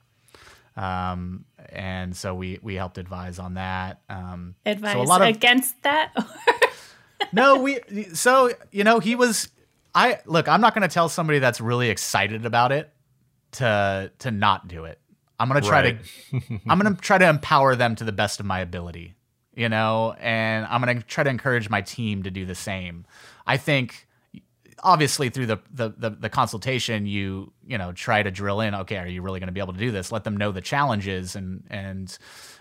Um, and so we, we helped advise on that. Um, advise so a lot of, against that? no, we, so, you know, he was, I, look, I'm not going to tell somebody that's really excited about it to, to not do it. I'm going to try right. to, I'm going to try to empower them to the best of my ability, you know, and I'm going to try to encourage my team to do the same. I think obviously through the, the, the, the consultation, you, you know, try to drill in, okay, are you really going to be able to do this? Let them know the challenges and, and,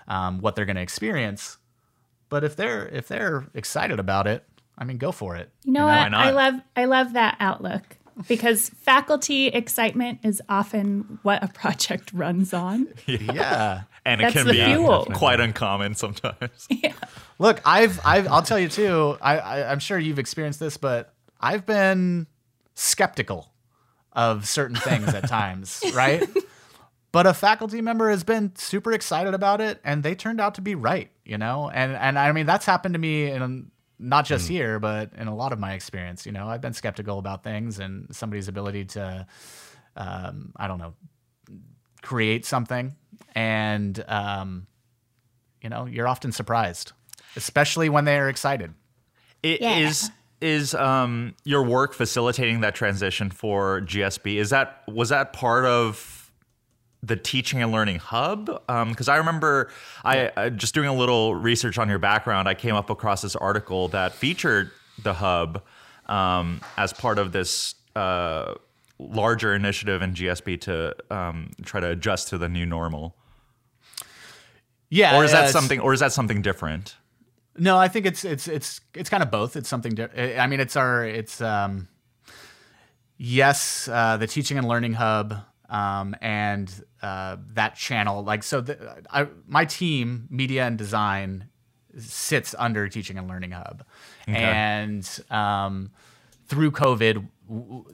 um, what they're going to experience. But if they're, if they're excited about it, I mean, go for it. You know, you know what? I love, I love that outlook. because faculty excitement is often what a project runs on. Yeah. And it That's can be fuel. quite uncommon sometimes. Yeah. Look, I've, I've, I'll tell you too, I, I, I'm sure you've experienced this, but I've been skeptical of certain things at times, right? But a faculty member has been super excited about it, and they turned out to be right, you know? And, and I mean, that's happened to me in not just mm. here, but in a lot of my experience. You know, I've been skeptical about things and somebody's ability to, um, I don't know, create something. And, um, you know, you're often surprised, especially when they are excited. It yeah. is... Is um, your work facilitating that transition for G S B? Is that was that part of the teaching and learning hub? Because um, I remember I uh, just doing a little research on your background. I came up across this article that featured the hub um, as part of this uh, larger initiative in G S B to um, try to adjust to the new normal. Yeah, or is that uh, something? Or is that something different? No, I think it's it's it's it's kind of both. It's something different. I mean, it's our it's um, yes, uh, the teaching and learning hub um, and uh, that channel. Like so, the, I, my team, media and design, sits under teaching and learning hub, okay. and um, through COVID,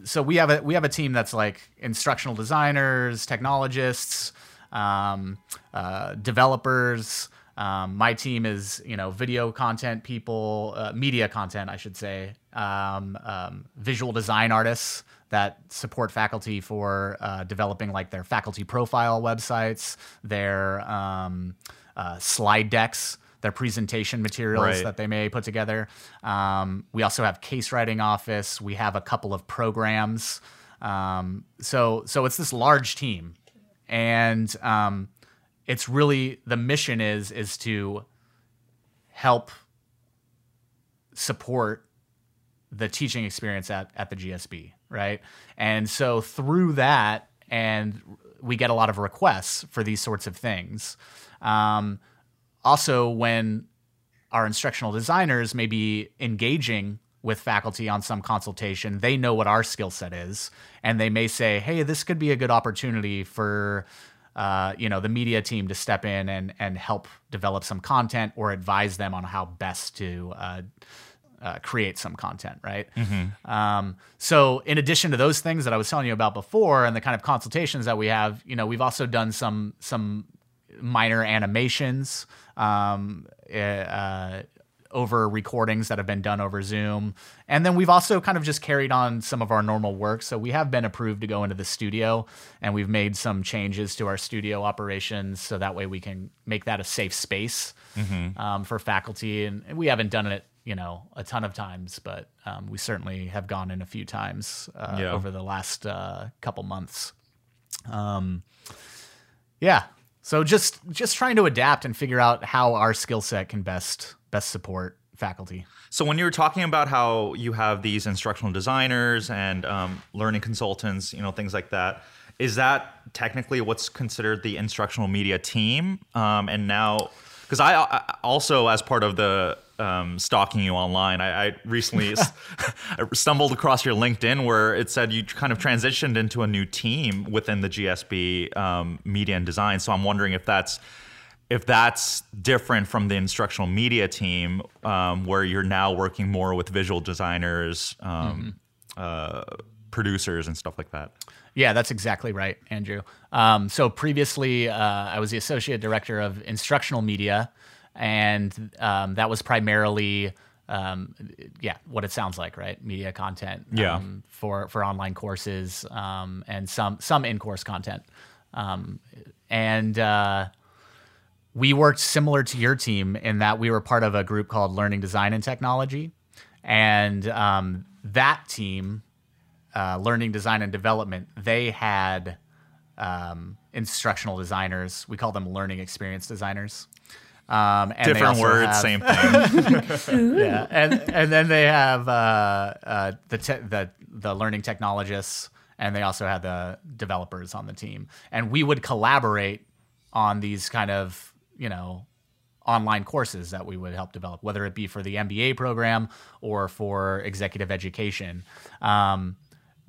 so we have a we have a team that's like instructional designers, technologists, um, uh, developers. Um, my team is, you know, video content people, uh, media content, I should say, um, um, visual design artists that support faculty for uh, developing like their faculty profile websites, their um, uh, slide decks, their presentation materials right. that they may put together. Um, we also have case writing office. We have a couple of programs. Um, so, so it's this large team, and um, it's really, the mission is is to help support the teaching experience at, at the G S B, right? And so through that, and we get a lot of requests for these sorts of things. Um, also, when our instructional designers may be engaging with faculty on some consultation, they know what our skill set is, and they may say, hey, this could be a good opportunity for Uh, you know, the media team to step in and and help develop some content or advise them on how best to uh, uh, create some content, right? Mm-hmm. Um, so in addition to those things that I was telling you about before and the kind of consultations that we have, you know, we've also done some some minor animations um, uh, over recordings that have been done over Zoom. And then we've also kind of just carried on some of our normal work. So we have been approved to go into the studio, and we've made some changes to our studio operations so that way we can make that a safe space mm-hmm. um, for faculty. And we haven't done it, you know, a ton of times, but um, we certainly have gone in a few times uh, yeah. over the last uh, couple months. Um, yeah. So just just trying to adapt and figure out how our skill set can best best support faculty. So when you were talking about how you have these instructional designers and um, learning consultants, you know, things like that, is that technically what's considered the instructional media team? Um, and now, because I, I also, as part of the um, stalking you online, I, I recently stumbled across your LinkedIn where it said you kind of transitioned into a new team within the G S B um, media and design. So I'm wondering if that's If that's different from the instructional media team, um, where you're now working more with visual designers, um, mm-hmm. uh, producers, and stuff like that. Yeah, that's exactly right, Andrew. Um, so previously, uh, I was the associate director of instructional media, and um, that was primarily, um, yeah, what it sounds like, right? Media content, yeah. um, for for online courses um, and some some in-course content, um, and. Uh, We worked similar to your team in that we were part of a group called Learning Design and Technology. And um, that team, uh, Learning Design and Development, they had um, instructional designers. We call them learning experience designers. Um, and Different words, have, same thing. yeah, and, and then they have uh, uh, the, te the, the learning technologists, and they also had the developers on the team. And we would collaborate on these kind of you know, online courses that we would help develop, whether it be for the M B A program or for executive education. Um,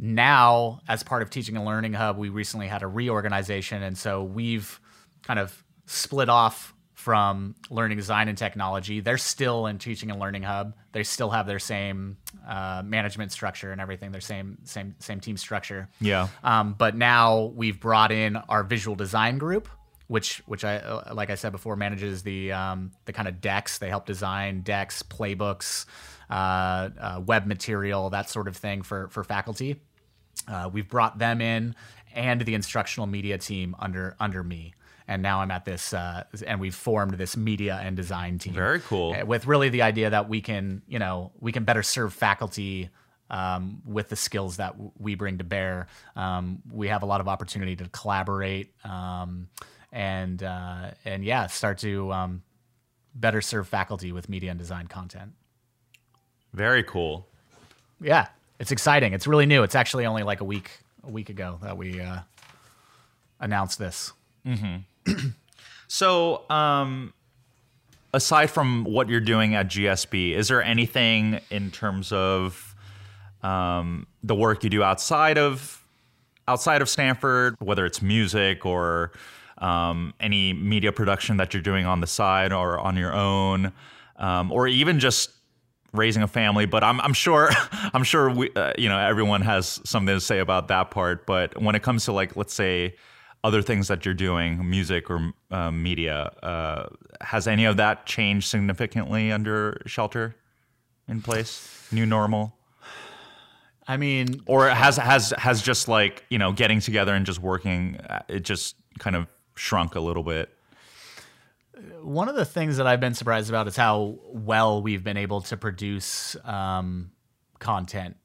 Now, as part of Teaching and Learning Hub, we recently had a reorganization, and so we've kind of split off from Learning Design and Technology. They're still in Teaching and Learning Hub. They still have their same uh, management structure and everything, their same same same team structure. Yeah. Um, but now we've brought in our visual design group, which which I like I said before manages the um, the kind of decks. They help design decks, playbooks, uh, uh, web material, that sort of thing for for faculty. Uh, we've brought them in and the instructional media team under under me. And now I'm at this, uh, and we've formed this media and design team. Very cool. With really the idea that we can, you know, we can better serve faculty um, with the skills that w we bring to bear. Um, we have a lot of opportunity to collaborate um, and uh, and yeah, start to um, better serve faculty with media and design content. Very cool. Yeah, it's exciting. It's really new. It's actually only like a week a week ago that we uh, announced this. Mm-hmm. So, um, aside from what you're doing at G S B, is there anything in terms of um, the work you do outside of outside of Stanford, whether it's music or um, any media production that you're doing on the side or on your own, um, or even just raising a family? But I'm, I'm sure, I'm sure we, uh, you know, everyone has something to say about that part. But when it comes to, like, let's say, other things that you're doing, music or uh, media, uh, has any of that changed significantly under shelter in place, new normal? I mean, or has has has just, like, you know, getting together and just working, it just kind of shrunk a little bit? One of the things that I've been surprised about is how well we've been able to produce um, content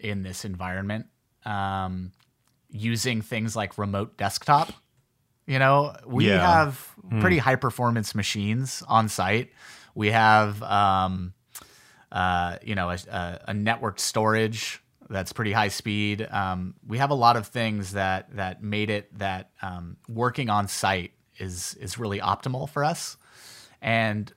in this environment. Um, using things like remote desktop. You know, we yeah. have pretty mm. high performance machines on site. We have, um, uh, you know, a, a, a networked storage that's pretty high speed. Um, we have a lot of things that, that made it that um, working on site is, is really optimal for us. And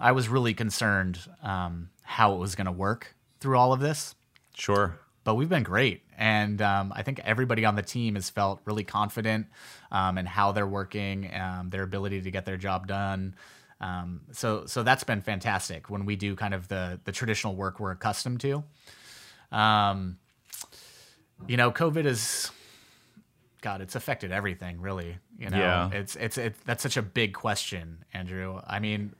I was really concerned um, how it was going to work through all of this. Sure. But we've been great. And um, I think everybody on the team has felt really confident um, in how they're working, um, their ability to get their job done. Um, so, so that's been fantastic when we do kind of the the traditional work we're accustomed to. Um, you know, COVID is, God, it's affected everything, really. You know, yeah. it's it's it, that's such a big question, Andrew. I mean,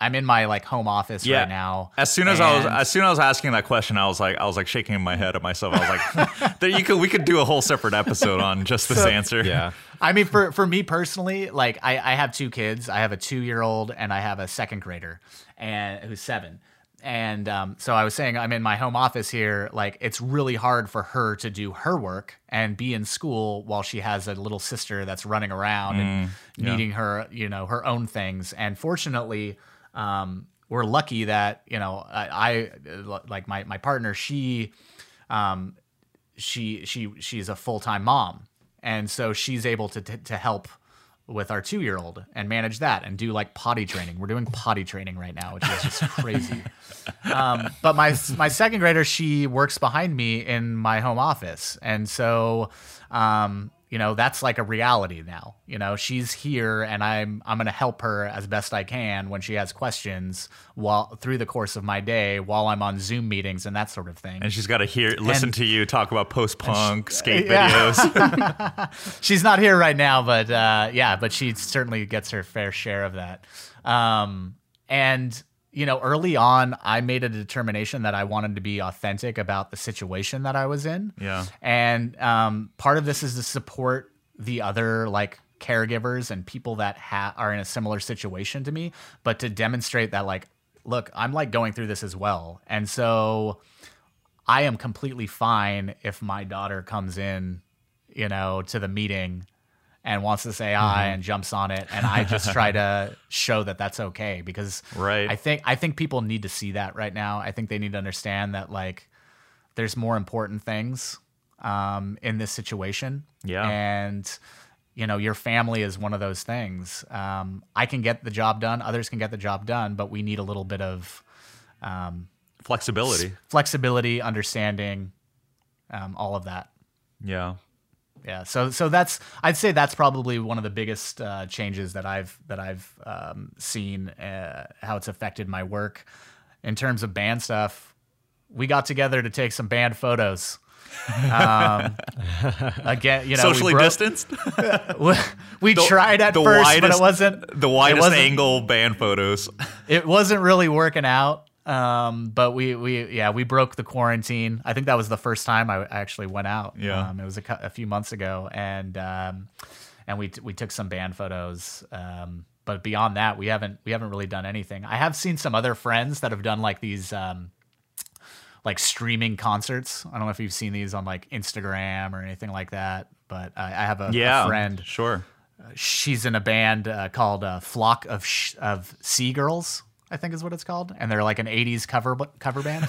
I'm in my, like, home office yeah. right now. As soon as I was, as soon as I was asking that question, I was like, I was like shaking my head at myself. I was like, there, you could, we could do a whole separate episode on just this so, answer. Yeah. I mean, for, for me personally, like, I, I have two kids. I have a two-year-old and I have a second grader, and who's seven. And um, so I was saying, I'm in my home office here. Like, it's really hard for her to do her work and be in school while she has a little sister that's running around mm, and yeah. needing her, you know, her own things. And fortunately, Um, we're lucky that, you know, I, I like my, my partner, she, um, she, she, she's a full-time mom. And so she's able to, to help with our two-year-old and manage that and do, like, potty training. We're doing potty training right now, which is just crazy. Um, but my, my second grader, she works behind me in my home office. And so, um, you know, that's like a reality now. You know, she's here and I'm I'm gonna help her as best I can when she has questions while through the course of my day while I'm on Zoom meetings and that sort of thing. And she's gotta hear listen and, to you talk about post punk she, skate yeah. videos. She's not here right now, but uh yeah, but she certainly gets her fair share of that. Um and you know, early on, I made a determination that I wanted to be authentic about the situation that I was in. Yeah. And um, part of this is to support the other, like, caregivers and people that ha are in a similar situation to me, but to demonstrate that, like, look, I'm, like, going through this as well. And so I am completely fine if my daughter comes in, you know, to the meeting and wants to say hi mm-hmm. and jumps on it, and I just try to show that that's okay, because right. I think I think people need to see that right now. I think they need to understand that, like, there's more important things um, in this situation. Yeah, and you know, your family is one of those things. Um, I can get the job done, others can get the job done, but we need a little bit of um, flexibility, flexibility, understanding, um, all of that. Yeah. Yeah. So, so that's, I'd say that's probably one of the biggest uh, changes that I've, that I've um, seen, uh, how it's affected my work. In terms of band stuff, we got together to take some band photos. Um, again, you know, socially we distanced. we the, tried at first, widest, but it wasn't the widest wasn't, angle band photos. It wasn't really working out. Um, but we, we, yeah, we broke the quarantine. I think that was the first time I actually went out. Yeah. Um, it was a, a few months ago, and, um, and we, t we took some band photos. Um, but beyond that, we haven't, we haven't really done anything. I have seen some other friends that have done like these, um, like streaming concerts. I don't know if you've seen these on like Instagram or anything like that, but I, I have a, yeah, a friend. Sure. Uh, she's in a band, uh, called uh, Flock of, Sh of Sea Girls, I think is what it's called. And they're like an eighties cover cover band.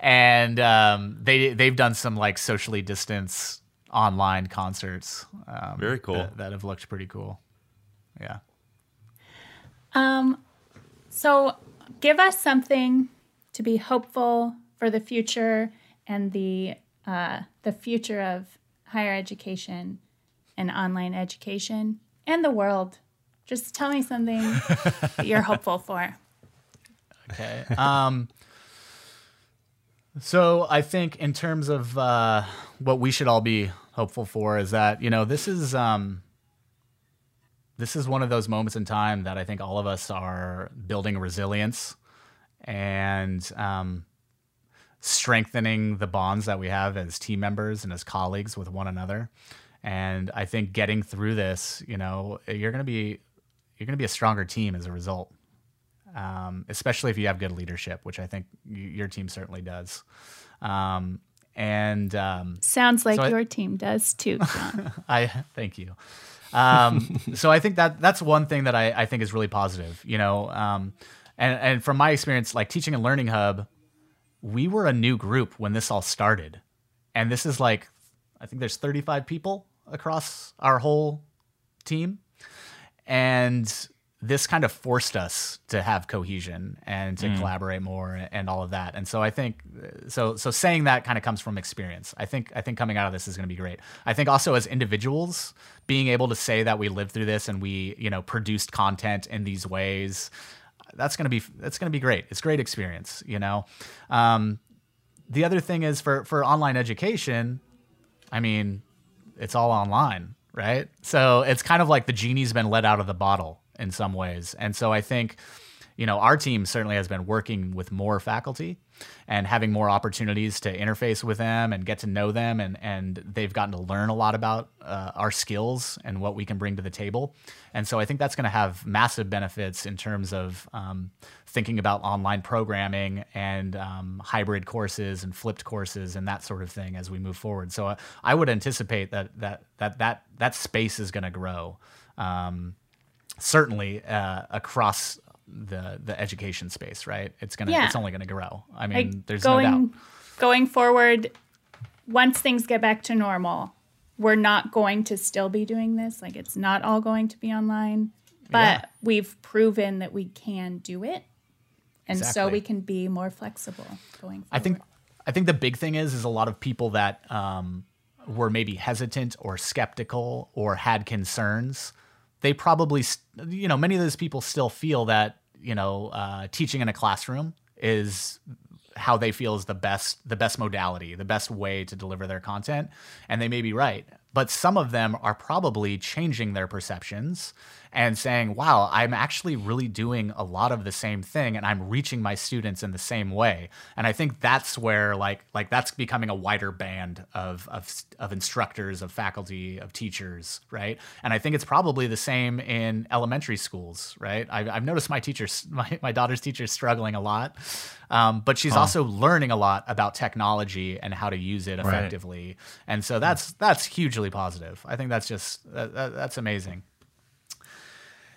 And um, they, they've done some like socially distanced online concerts. Um, Very cool. That, that have looked pretty cool. Yeah. Um, so give us something to be hopeful for the future and the, uh, the future of higher education and online education and the world. Just tell me something that you're hopeful for. Okay. Um, so I think in terms of uh, what we should all be hopeful for is that, you know, this is um, this is one of those moments in time that I think all of us are building resilience and um, strengthening the bonds that we have as team members and as colleagues with one another. And I think getting through this, you know, you're going to be you're going to be a stronger team as a result, um, especially if you have good leadership, which I think your team certainly does. Um, and um, sounds like so your I, team does too, John. I thank you. Um, so I think that that's one thing that I, I think is really positive, you know, um, and and from my experience, like Teaching and Learning Hub, we were a new group when this all started, and this is like I think there's thirty-five people across our whole team. And this kind of forced us to have cohesion and to mm. collaborate more and all of that. And so I think, so so saying that kind of comes from experience. I think I think coming out of this is going to be great. I think also as individuals, being able to say that we lived through this and we, you know, produced content in these ways, that's going to be that's going to be great. It's great experience, you know. Um, the other thing is for for online education, I mean, it's all online, right? So it's kind of like the genie's been let out of the bottle in some ways. And so I think, you know, our team certainly has been working with more faculty and having more opportunities to interface with them and get to know them. And, and they've gotten to learn a lot about uh, our skills and what we can bring to the table. And so I think that's going to have massive benefits in terms of um, thinking about online programming and um, hybrid courses and flipped courses and that sort of thing as we move forward. So I, I would anticipate that that, that, that, that space is going to grow, um, certainly uh, across the the education space, right? It's gonna yeah. it's only gonna grow. I mean, like there's going, no doubt. Going forward, once things get back to normal, we're not going to still be doing this. Like it's not all going to be online, but yeah. we've proven that we can do it, and exactly. so we can be more flexible going forward. I think I think the big thing is is a lot of people that um, were maybe hesitant or skeptical or had concerns. They probably, you know, many of those people still feel that, you know, uh, teaching in a classroom is how they feel is the best, the best modality, the best way to deliver their content. And they may be right, but some of them are probably changing their perceptions and saying, wow, I'm actually really doing a lot of the same thing and I'm reaching my students in the same way. And I think that's where like, like that's becoming a wider band of, of, of instructors, of faculty, of teachers, right? And I think it's probably the same in elementary schools, right? I've, I've noticed my teachers, my, my daughter's teacher is struggling a lot, um, but she's huh. also learning a lot about technology and how to use it effectively. Right. And so that's, that's hugely positive. I think that's just, that, that, that's amazing.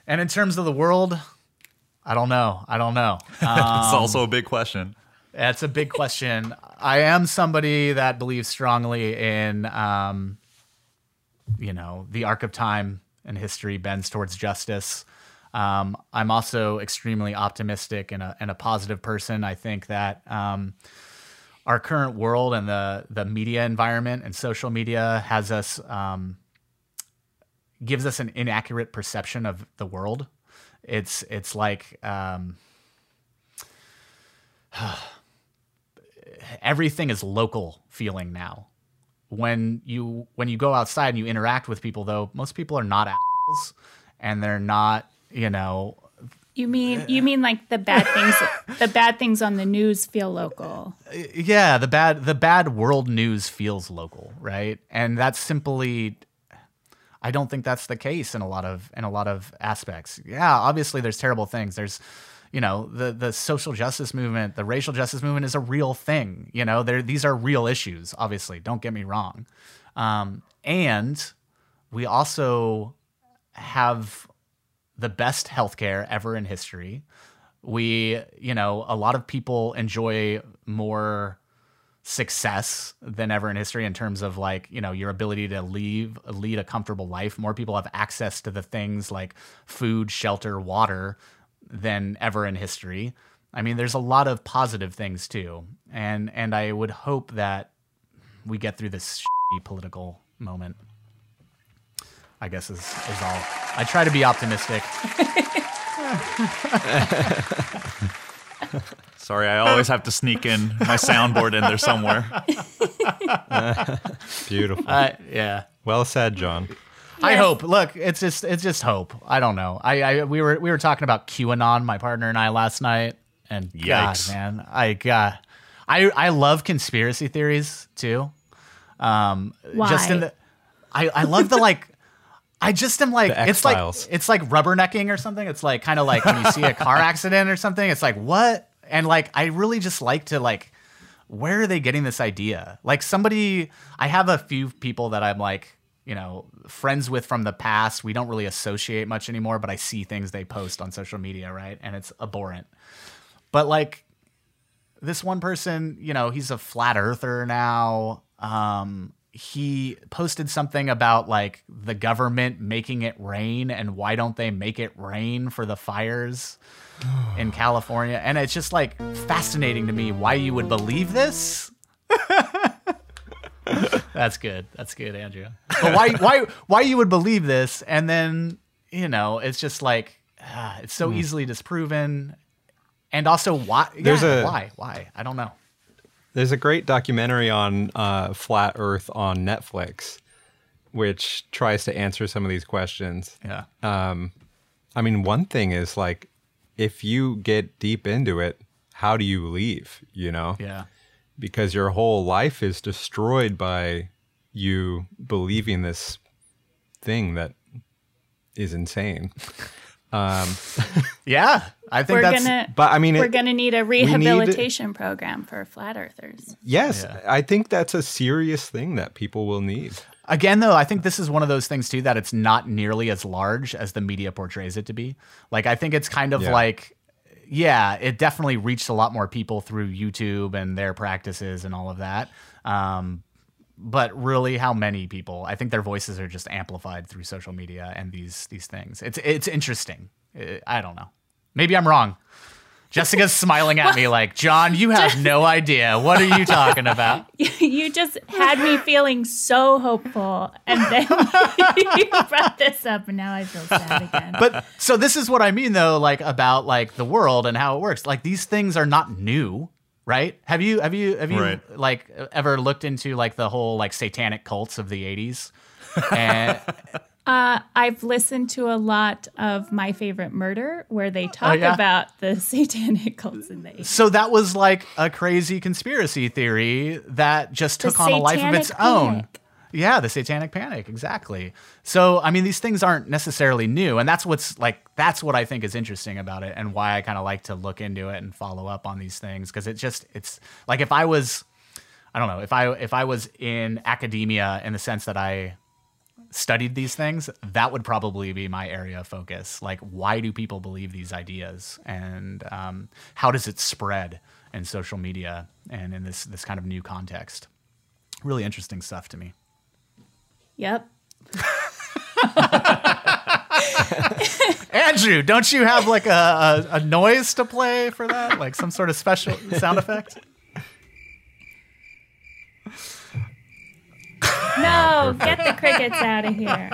And in terms of the world, I don't know. I don't know. It's um, also a big question. That's a big question. I am somebody that believes strongly in, um, you know, the arc of time and history bends towards justice. Um, I'm also extremely optimistic and a, and a positive person. I think that um, our current world and the the media environment and social media has us um, gives us an inaccurate perception of the world. It's it's like um, everything is local feeling now. When you when you go outside and you interact with people, though, most people are not assholes, and they're not, you know. You mean you mean like the bad things the bad things on the news feel local. Yeah, the bad the bad world news feels local, right? And that's simply, I don't think that's the case in a lot of in a lot of aspects. Yeah, obviously there's terrible things. There's, you know, the the social justice movement, the racial justice movement is a real thing. You know, there these are real issues, obviously. Don't get me wrong. Um, and we also have the best healthcare ever in history. We, you know, a lot of people enjoy more success than ever in history in terms of, like, you know, your ability to leave, lead a comfortable life. More people have access to the things like food, shelter, water than ever in history. I mean, there's a lot of positive things too. And, and I would hope that we get through this shitty political moment, I guess, is, is all. I try to be optimistic. Sorry, I always have to sneak in my soundboard in there somewhere. Uh, beautiful. Uh, yeah. Well said, John. Yes. I hope. Look, it's just it's just hope. I don't know. I, I we were we were talking about QAnon, my partner and I, last night, and yikes, God, man, I God, I I love conspiracy theories too. Um, Why? Just in the, I I love the like. I just am like, it's like, it's like rubbernecking or something. It's like kind of like when you see a car accident or something, it's like, what? And like, I really just like to like, where are they getting this idea? Like somebody, I have a few people that I'm like, you know, friends with from the past. We don't really associate much anymore, but I see things they post on social media, right? And it's abhorrent. But like this one person, you know, he's a flat earther now. Um, He posted something about like the government making it rain and why don't they make it rain for the fires in California? And it's just like fascinating to me why you would believe this. That's good. That's good, Andrew. But why, why, why you would believe this? And then, you know, it's just like uh, it's so mm. easily disproven. And also, why? There's yeah, a why? Why? I don't know. There's a great documentary on uh, Flat Earth on Netflix, which tries to answer some of these questions. Yeah. Um, I mean, one thing is like, if you get deep into it, how do you leave, you know? Yeah. Because your whole life is destroyed by you believing this thing that is insane. Um, yeah, I think we're that's, gonna, but I mean, we're going to need a rehabilitation need, program for flat earthers. Yes. Yeah. I think that's a serious thing that people will need. Again, though, I think this is one of those things too, that it's not nearly as large as the media portrays it to be. Like, I think it's kind of yeah. like, yeah, it definitely reached a lot more people through YouTube and their practices and all of that. Um, But really, how many people? I think their voices are just amplified through social media and these these things. It's it's interesting. I don't know. Maybe I'm wrong. Jessica's smiling at me like, John, you have no idea. What are you talking about? You just had me feeling so hopeful, and then you brought this up, and now I feel sad again. But so this is what I mean, though, like about like the world and how it works. Like these things are not new. Right? Have you have you have you right. like ever looked into like the whole like satanic cults of the eighties? And uh, I've listened to a lot of My Favorite Murder, where they talk oh, yeah. about the satanic cults in the eighties. So that was like a crazy conspiracy theory that just took the on a life of its own. Panic. Yeah, the satanic panic, exactly. So I mean, these things aren't necessarily new, and that's what's like that's what I think is interesting about it, and why I kind of like to look into it and follow up on these things, because it just it's like if I was, I don't know, if I if I was in academia in the sense that I studied these things, that would probably be my area of focus. Like, why do people believe these ideas, and um, how does it spread in social media and in this this kind of new context? Really interesting stuff to me. Yep. Andrew, don't you have like a, a, a noise to play for that? Like some sort of special sound effect? No, get the crickets out of here.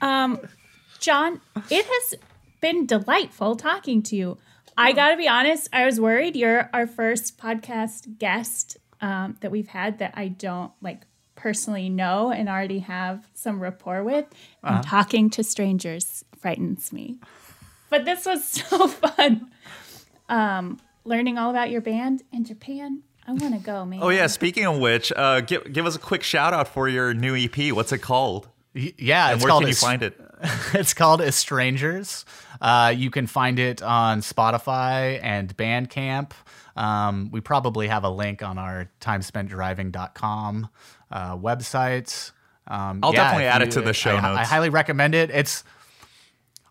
Um, John, it has been delightful talking to you. I got to be honest, I was worried. You're our first podcast guest um, that we've had that I don't like personally know and already have some rapport with. Uh-huh. And talking to strangers frightens me. But this was so fun. Um, learning all about your band and Japan. I want to go, man. Oh, yeah. Speaking of which, uh, give, give us a quick shout out for your new E P. What's it called? Y- yeah. And where can you find it? It's called Estrangers. Uh, you can find it on Spotify and Bandcamp. Um, we probably have a link on our time spent driving dot com uh, website. Um, I'll yeah, definitely add you, it to the show I, notes. I highly recommend it. It's,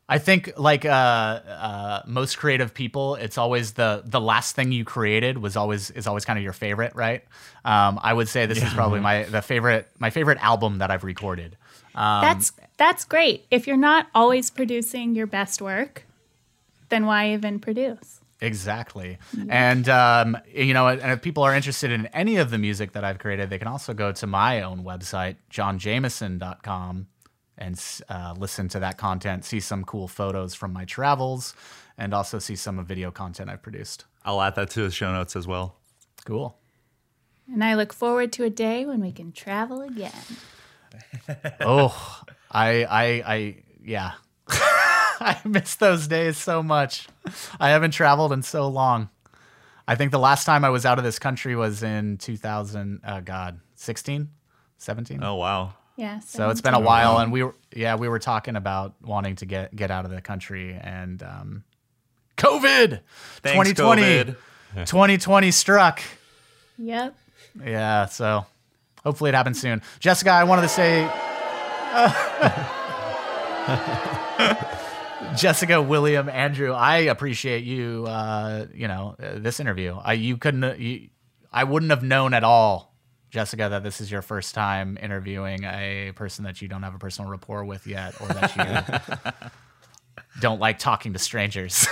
I think, like uh, uh, most creative people, it's always the the last thing you created was always is always kind of your favorite, right? Um, I would say this yeah. is probably my the favorite my favorite album that I've recorded. Um, that's that's great. If you're not always producing your best work, then why even produce? Exactly. Yeah. And um, you know, and if people are interested in any of the music that I've created, they can also go to my own website, john jameson dot com. and uh, listen to that content, see some cool photos from my travels, and also see some of video content I've produced. I'll add that to the show notes as well. Cool. And I look forward to a day when we can travel again. Oh, I, I, I, yeah. I miss those days so much. I haven't traveled in so long. I think the last time I was out of this country was in two thousand, uh, God, sixteen, seventeen. Oh, wow. Yeah, so it's been a while, and we were yeah we were talking about wanting to get, get out of the country, and um, COVID, thanks, twenty twenty, COVID. twenty twenty struck. Yep. Yeah, so hopefully it happens soon. Jessica, I wanted to say, uh, Jessica, William, Andrew, I appreciate you. Uh, you know uh, this interview. I you couldn't you, I wouldn't have known at all, Jessica, that this is your first time interviewing a person that you don't have a personal rapport with yet, or that you don't like talking to strangers.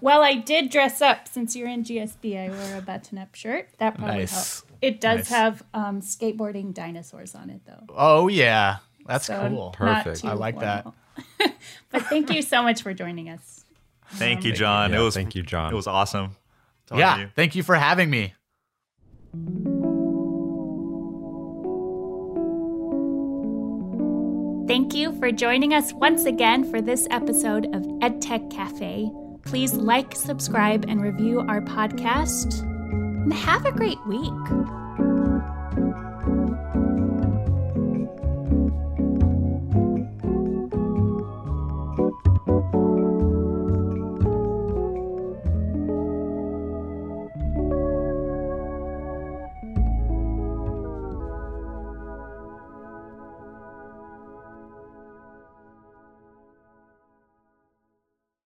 Well, I did dress up since you're in G S B. I wore a button-up shirt. That probably nice. helped. It does nice. have um, skateboarding dinosaurs on it, though. Oh, yeah. That's so cool. Perfect. I like formal. that. But thank you so much for joining us. Thank um, you, John. Yeah, it was, thank you, John. It was awesome. Yeah. You. Thank you for having me. Thank you for joining us once again for this episode of EdTech Cafe. Please like, subscribe, and review our podcast. And have a great week.